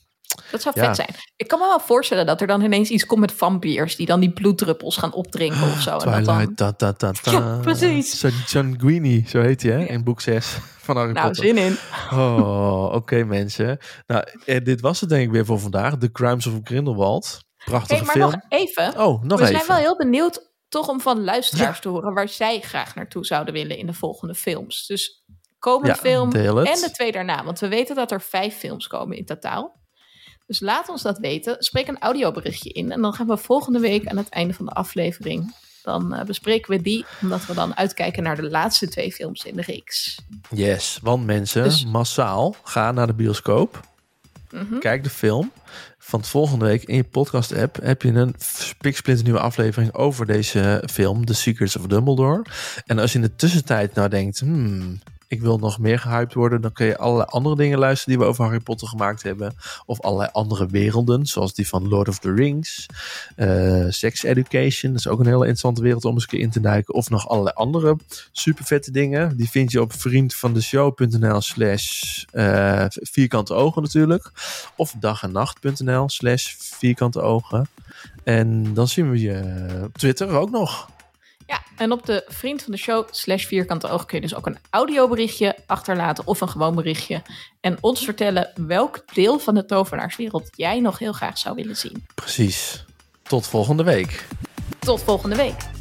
Dat zou ja. vet zijn. Ik kan me wel voorstellen dat er dan ineens iets komt met vampiers... die dan die bloeddruppels gaan opdrinken of zo. Twilight, en dat dan... ta, ta, ta. Ja, precies. Sanguini, zo heet hij hè, ja. in boek zes van Harry nou, Potter. Nou, zin in. Oh, oké okay, mensen. Nou, dit was het denk ik weer voor vandaag. The Crimes of Grindelwald. Prachtige hey, film. Maar nog even. Oh, nog we even. We zijn wel heel benieuwd toch om van luisteraars ja. te horen... waar zij graag naartoe zouden willen in de volgende films. Dus komende ja, film en de twee daarna. Want we weten dat er vijf films komen in totaal. Dus laat ons dat weten. Spreek een audioberichtje in. En dan gaan we volgende week aan het einde van de aflevering. Dan uh, bespreken we die. Omdat we dan uitkijken naar de laatste twee films in de reeks. Yes, want mensen, dus... massaal ga naar de bioscoop. Mm-hmm. Kijk de film. Van volgende week in je podcast app heb je een spiksplinter nieuwe aflevering over deze film. The Secrets of Dumbledore. En als je in de tussentijd nou denkt... Hmm, ik wil nog meer gehyped worden. Dan kun je allerlei andere dingen luisteren die we over Harry Potter gemaakt hebben. Of allerlei andere werelden. Zoals die van Lord of the Rings. Uh, Sex Education. Dat is ook een hele interessante wereld om eens een keer in te duiken. Of nog allerlei andere supervette dingen. Die vind je op vriendvandeshow.nl slash vierkante ogen natuurlijk. Of dagennacht.nl slash vierkante ogen. En dan zien we je op Twitter ook nog. Ja, en op de vriend van de show slash vierkante oog kun je dus ook een audioberichtje achterlaten of een gewoon berichtje. En ons vertellen welk deel van de tovenaarswereld jij nog heel graag zou willen zien. Precies. Tot volgende week. Tot volgende week.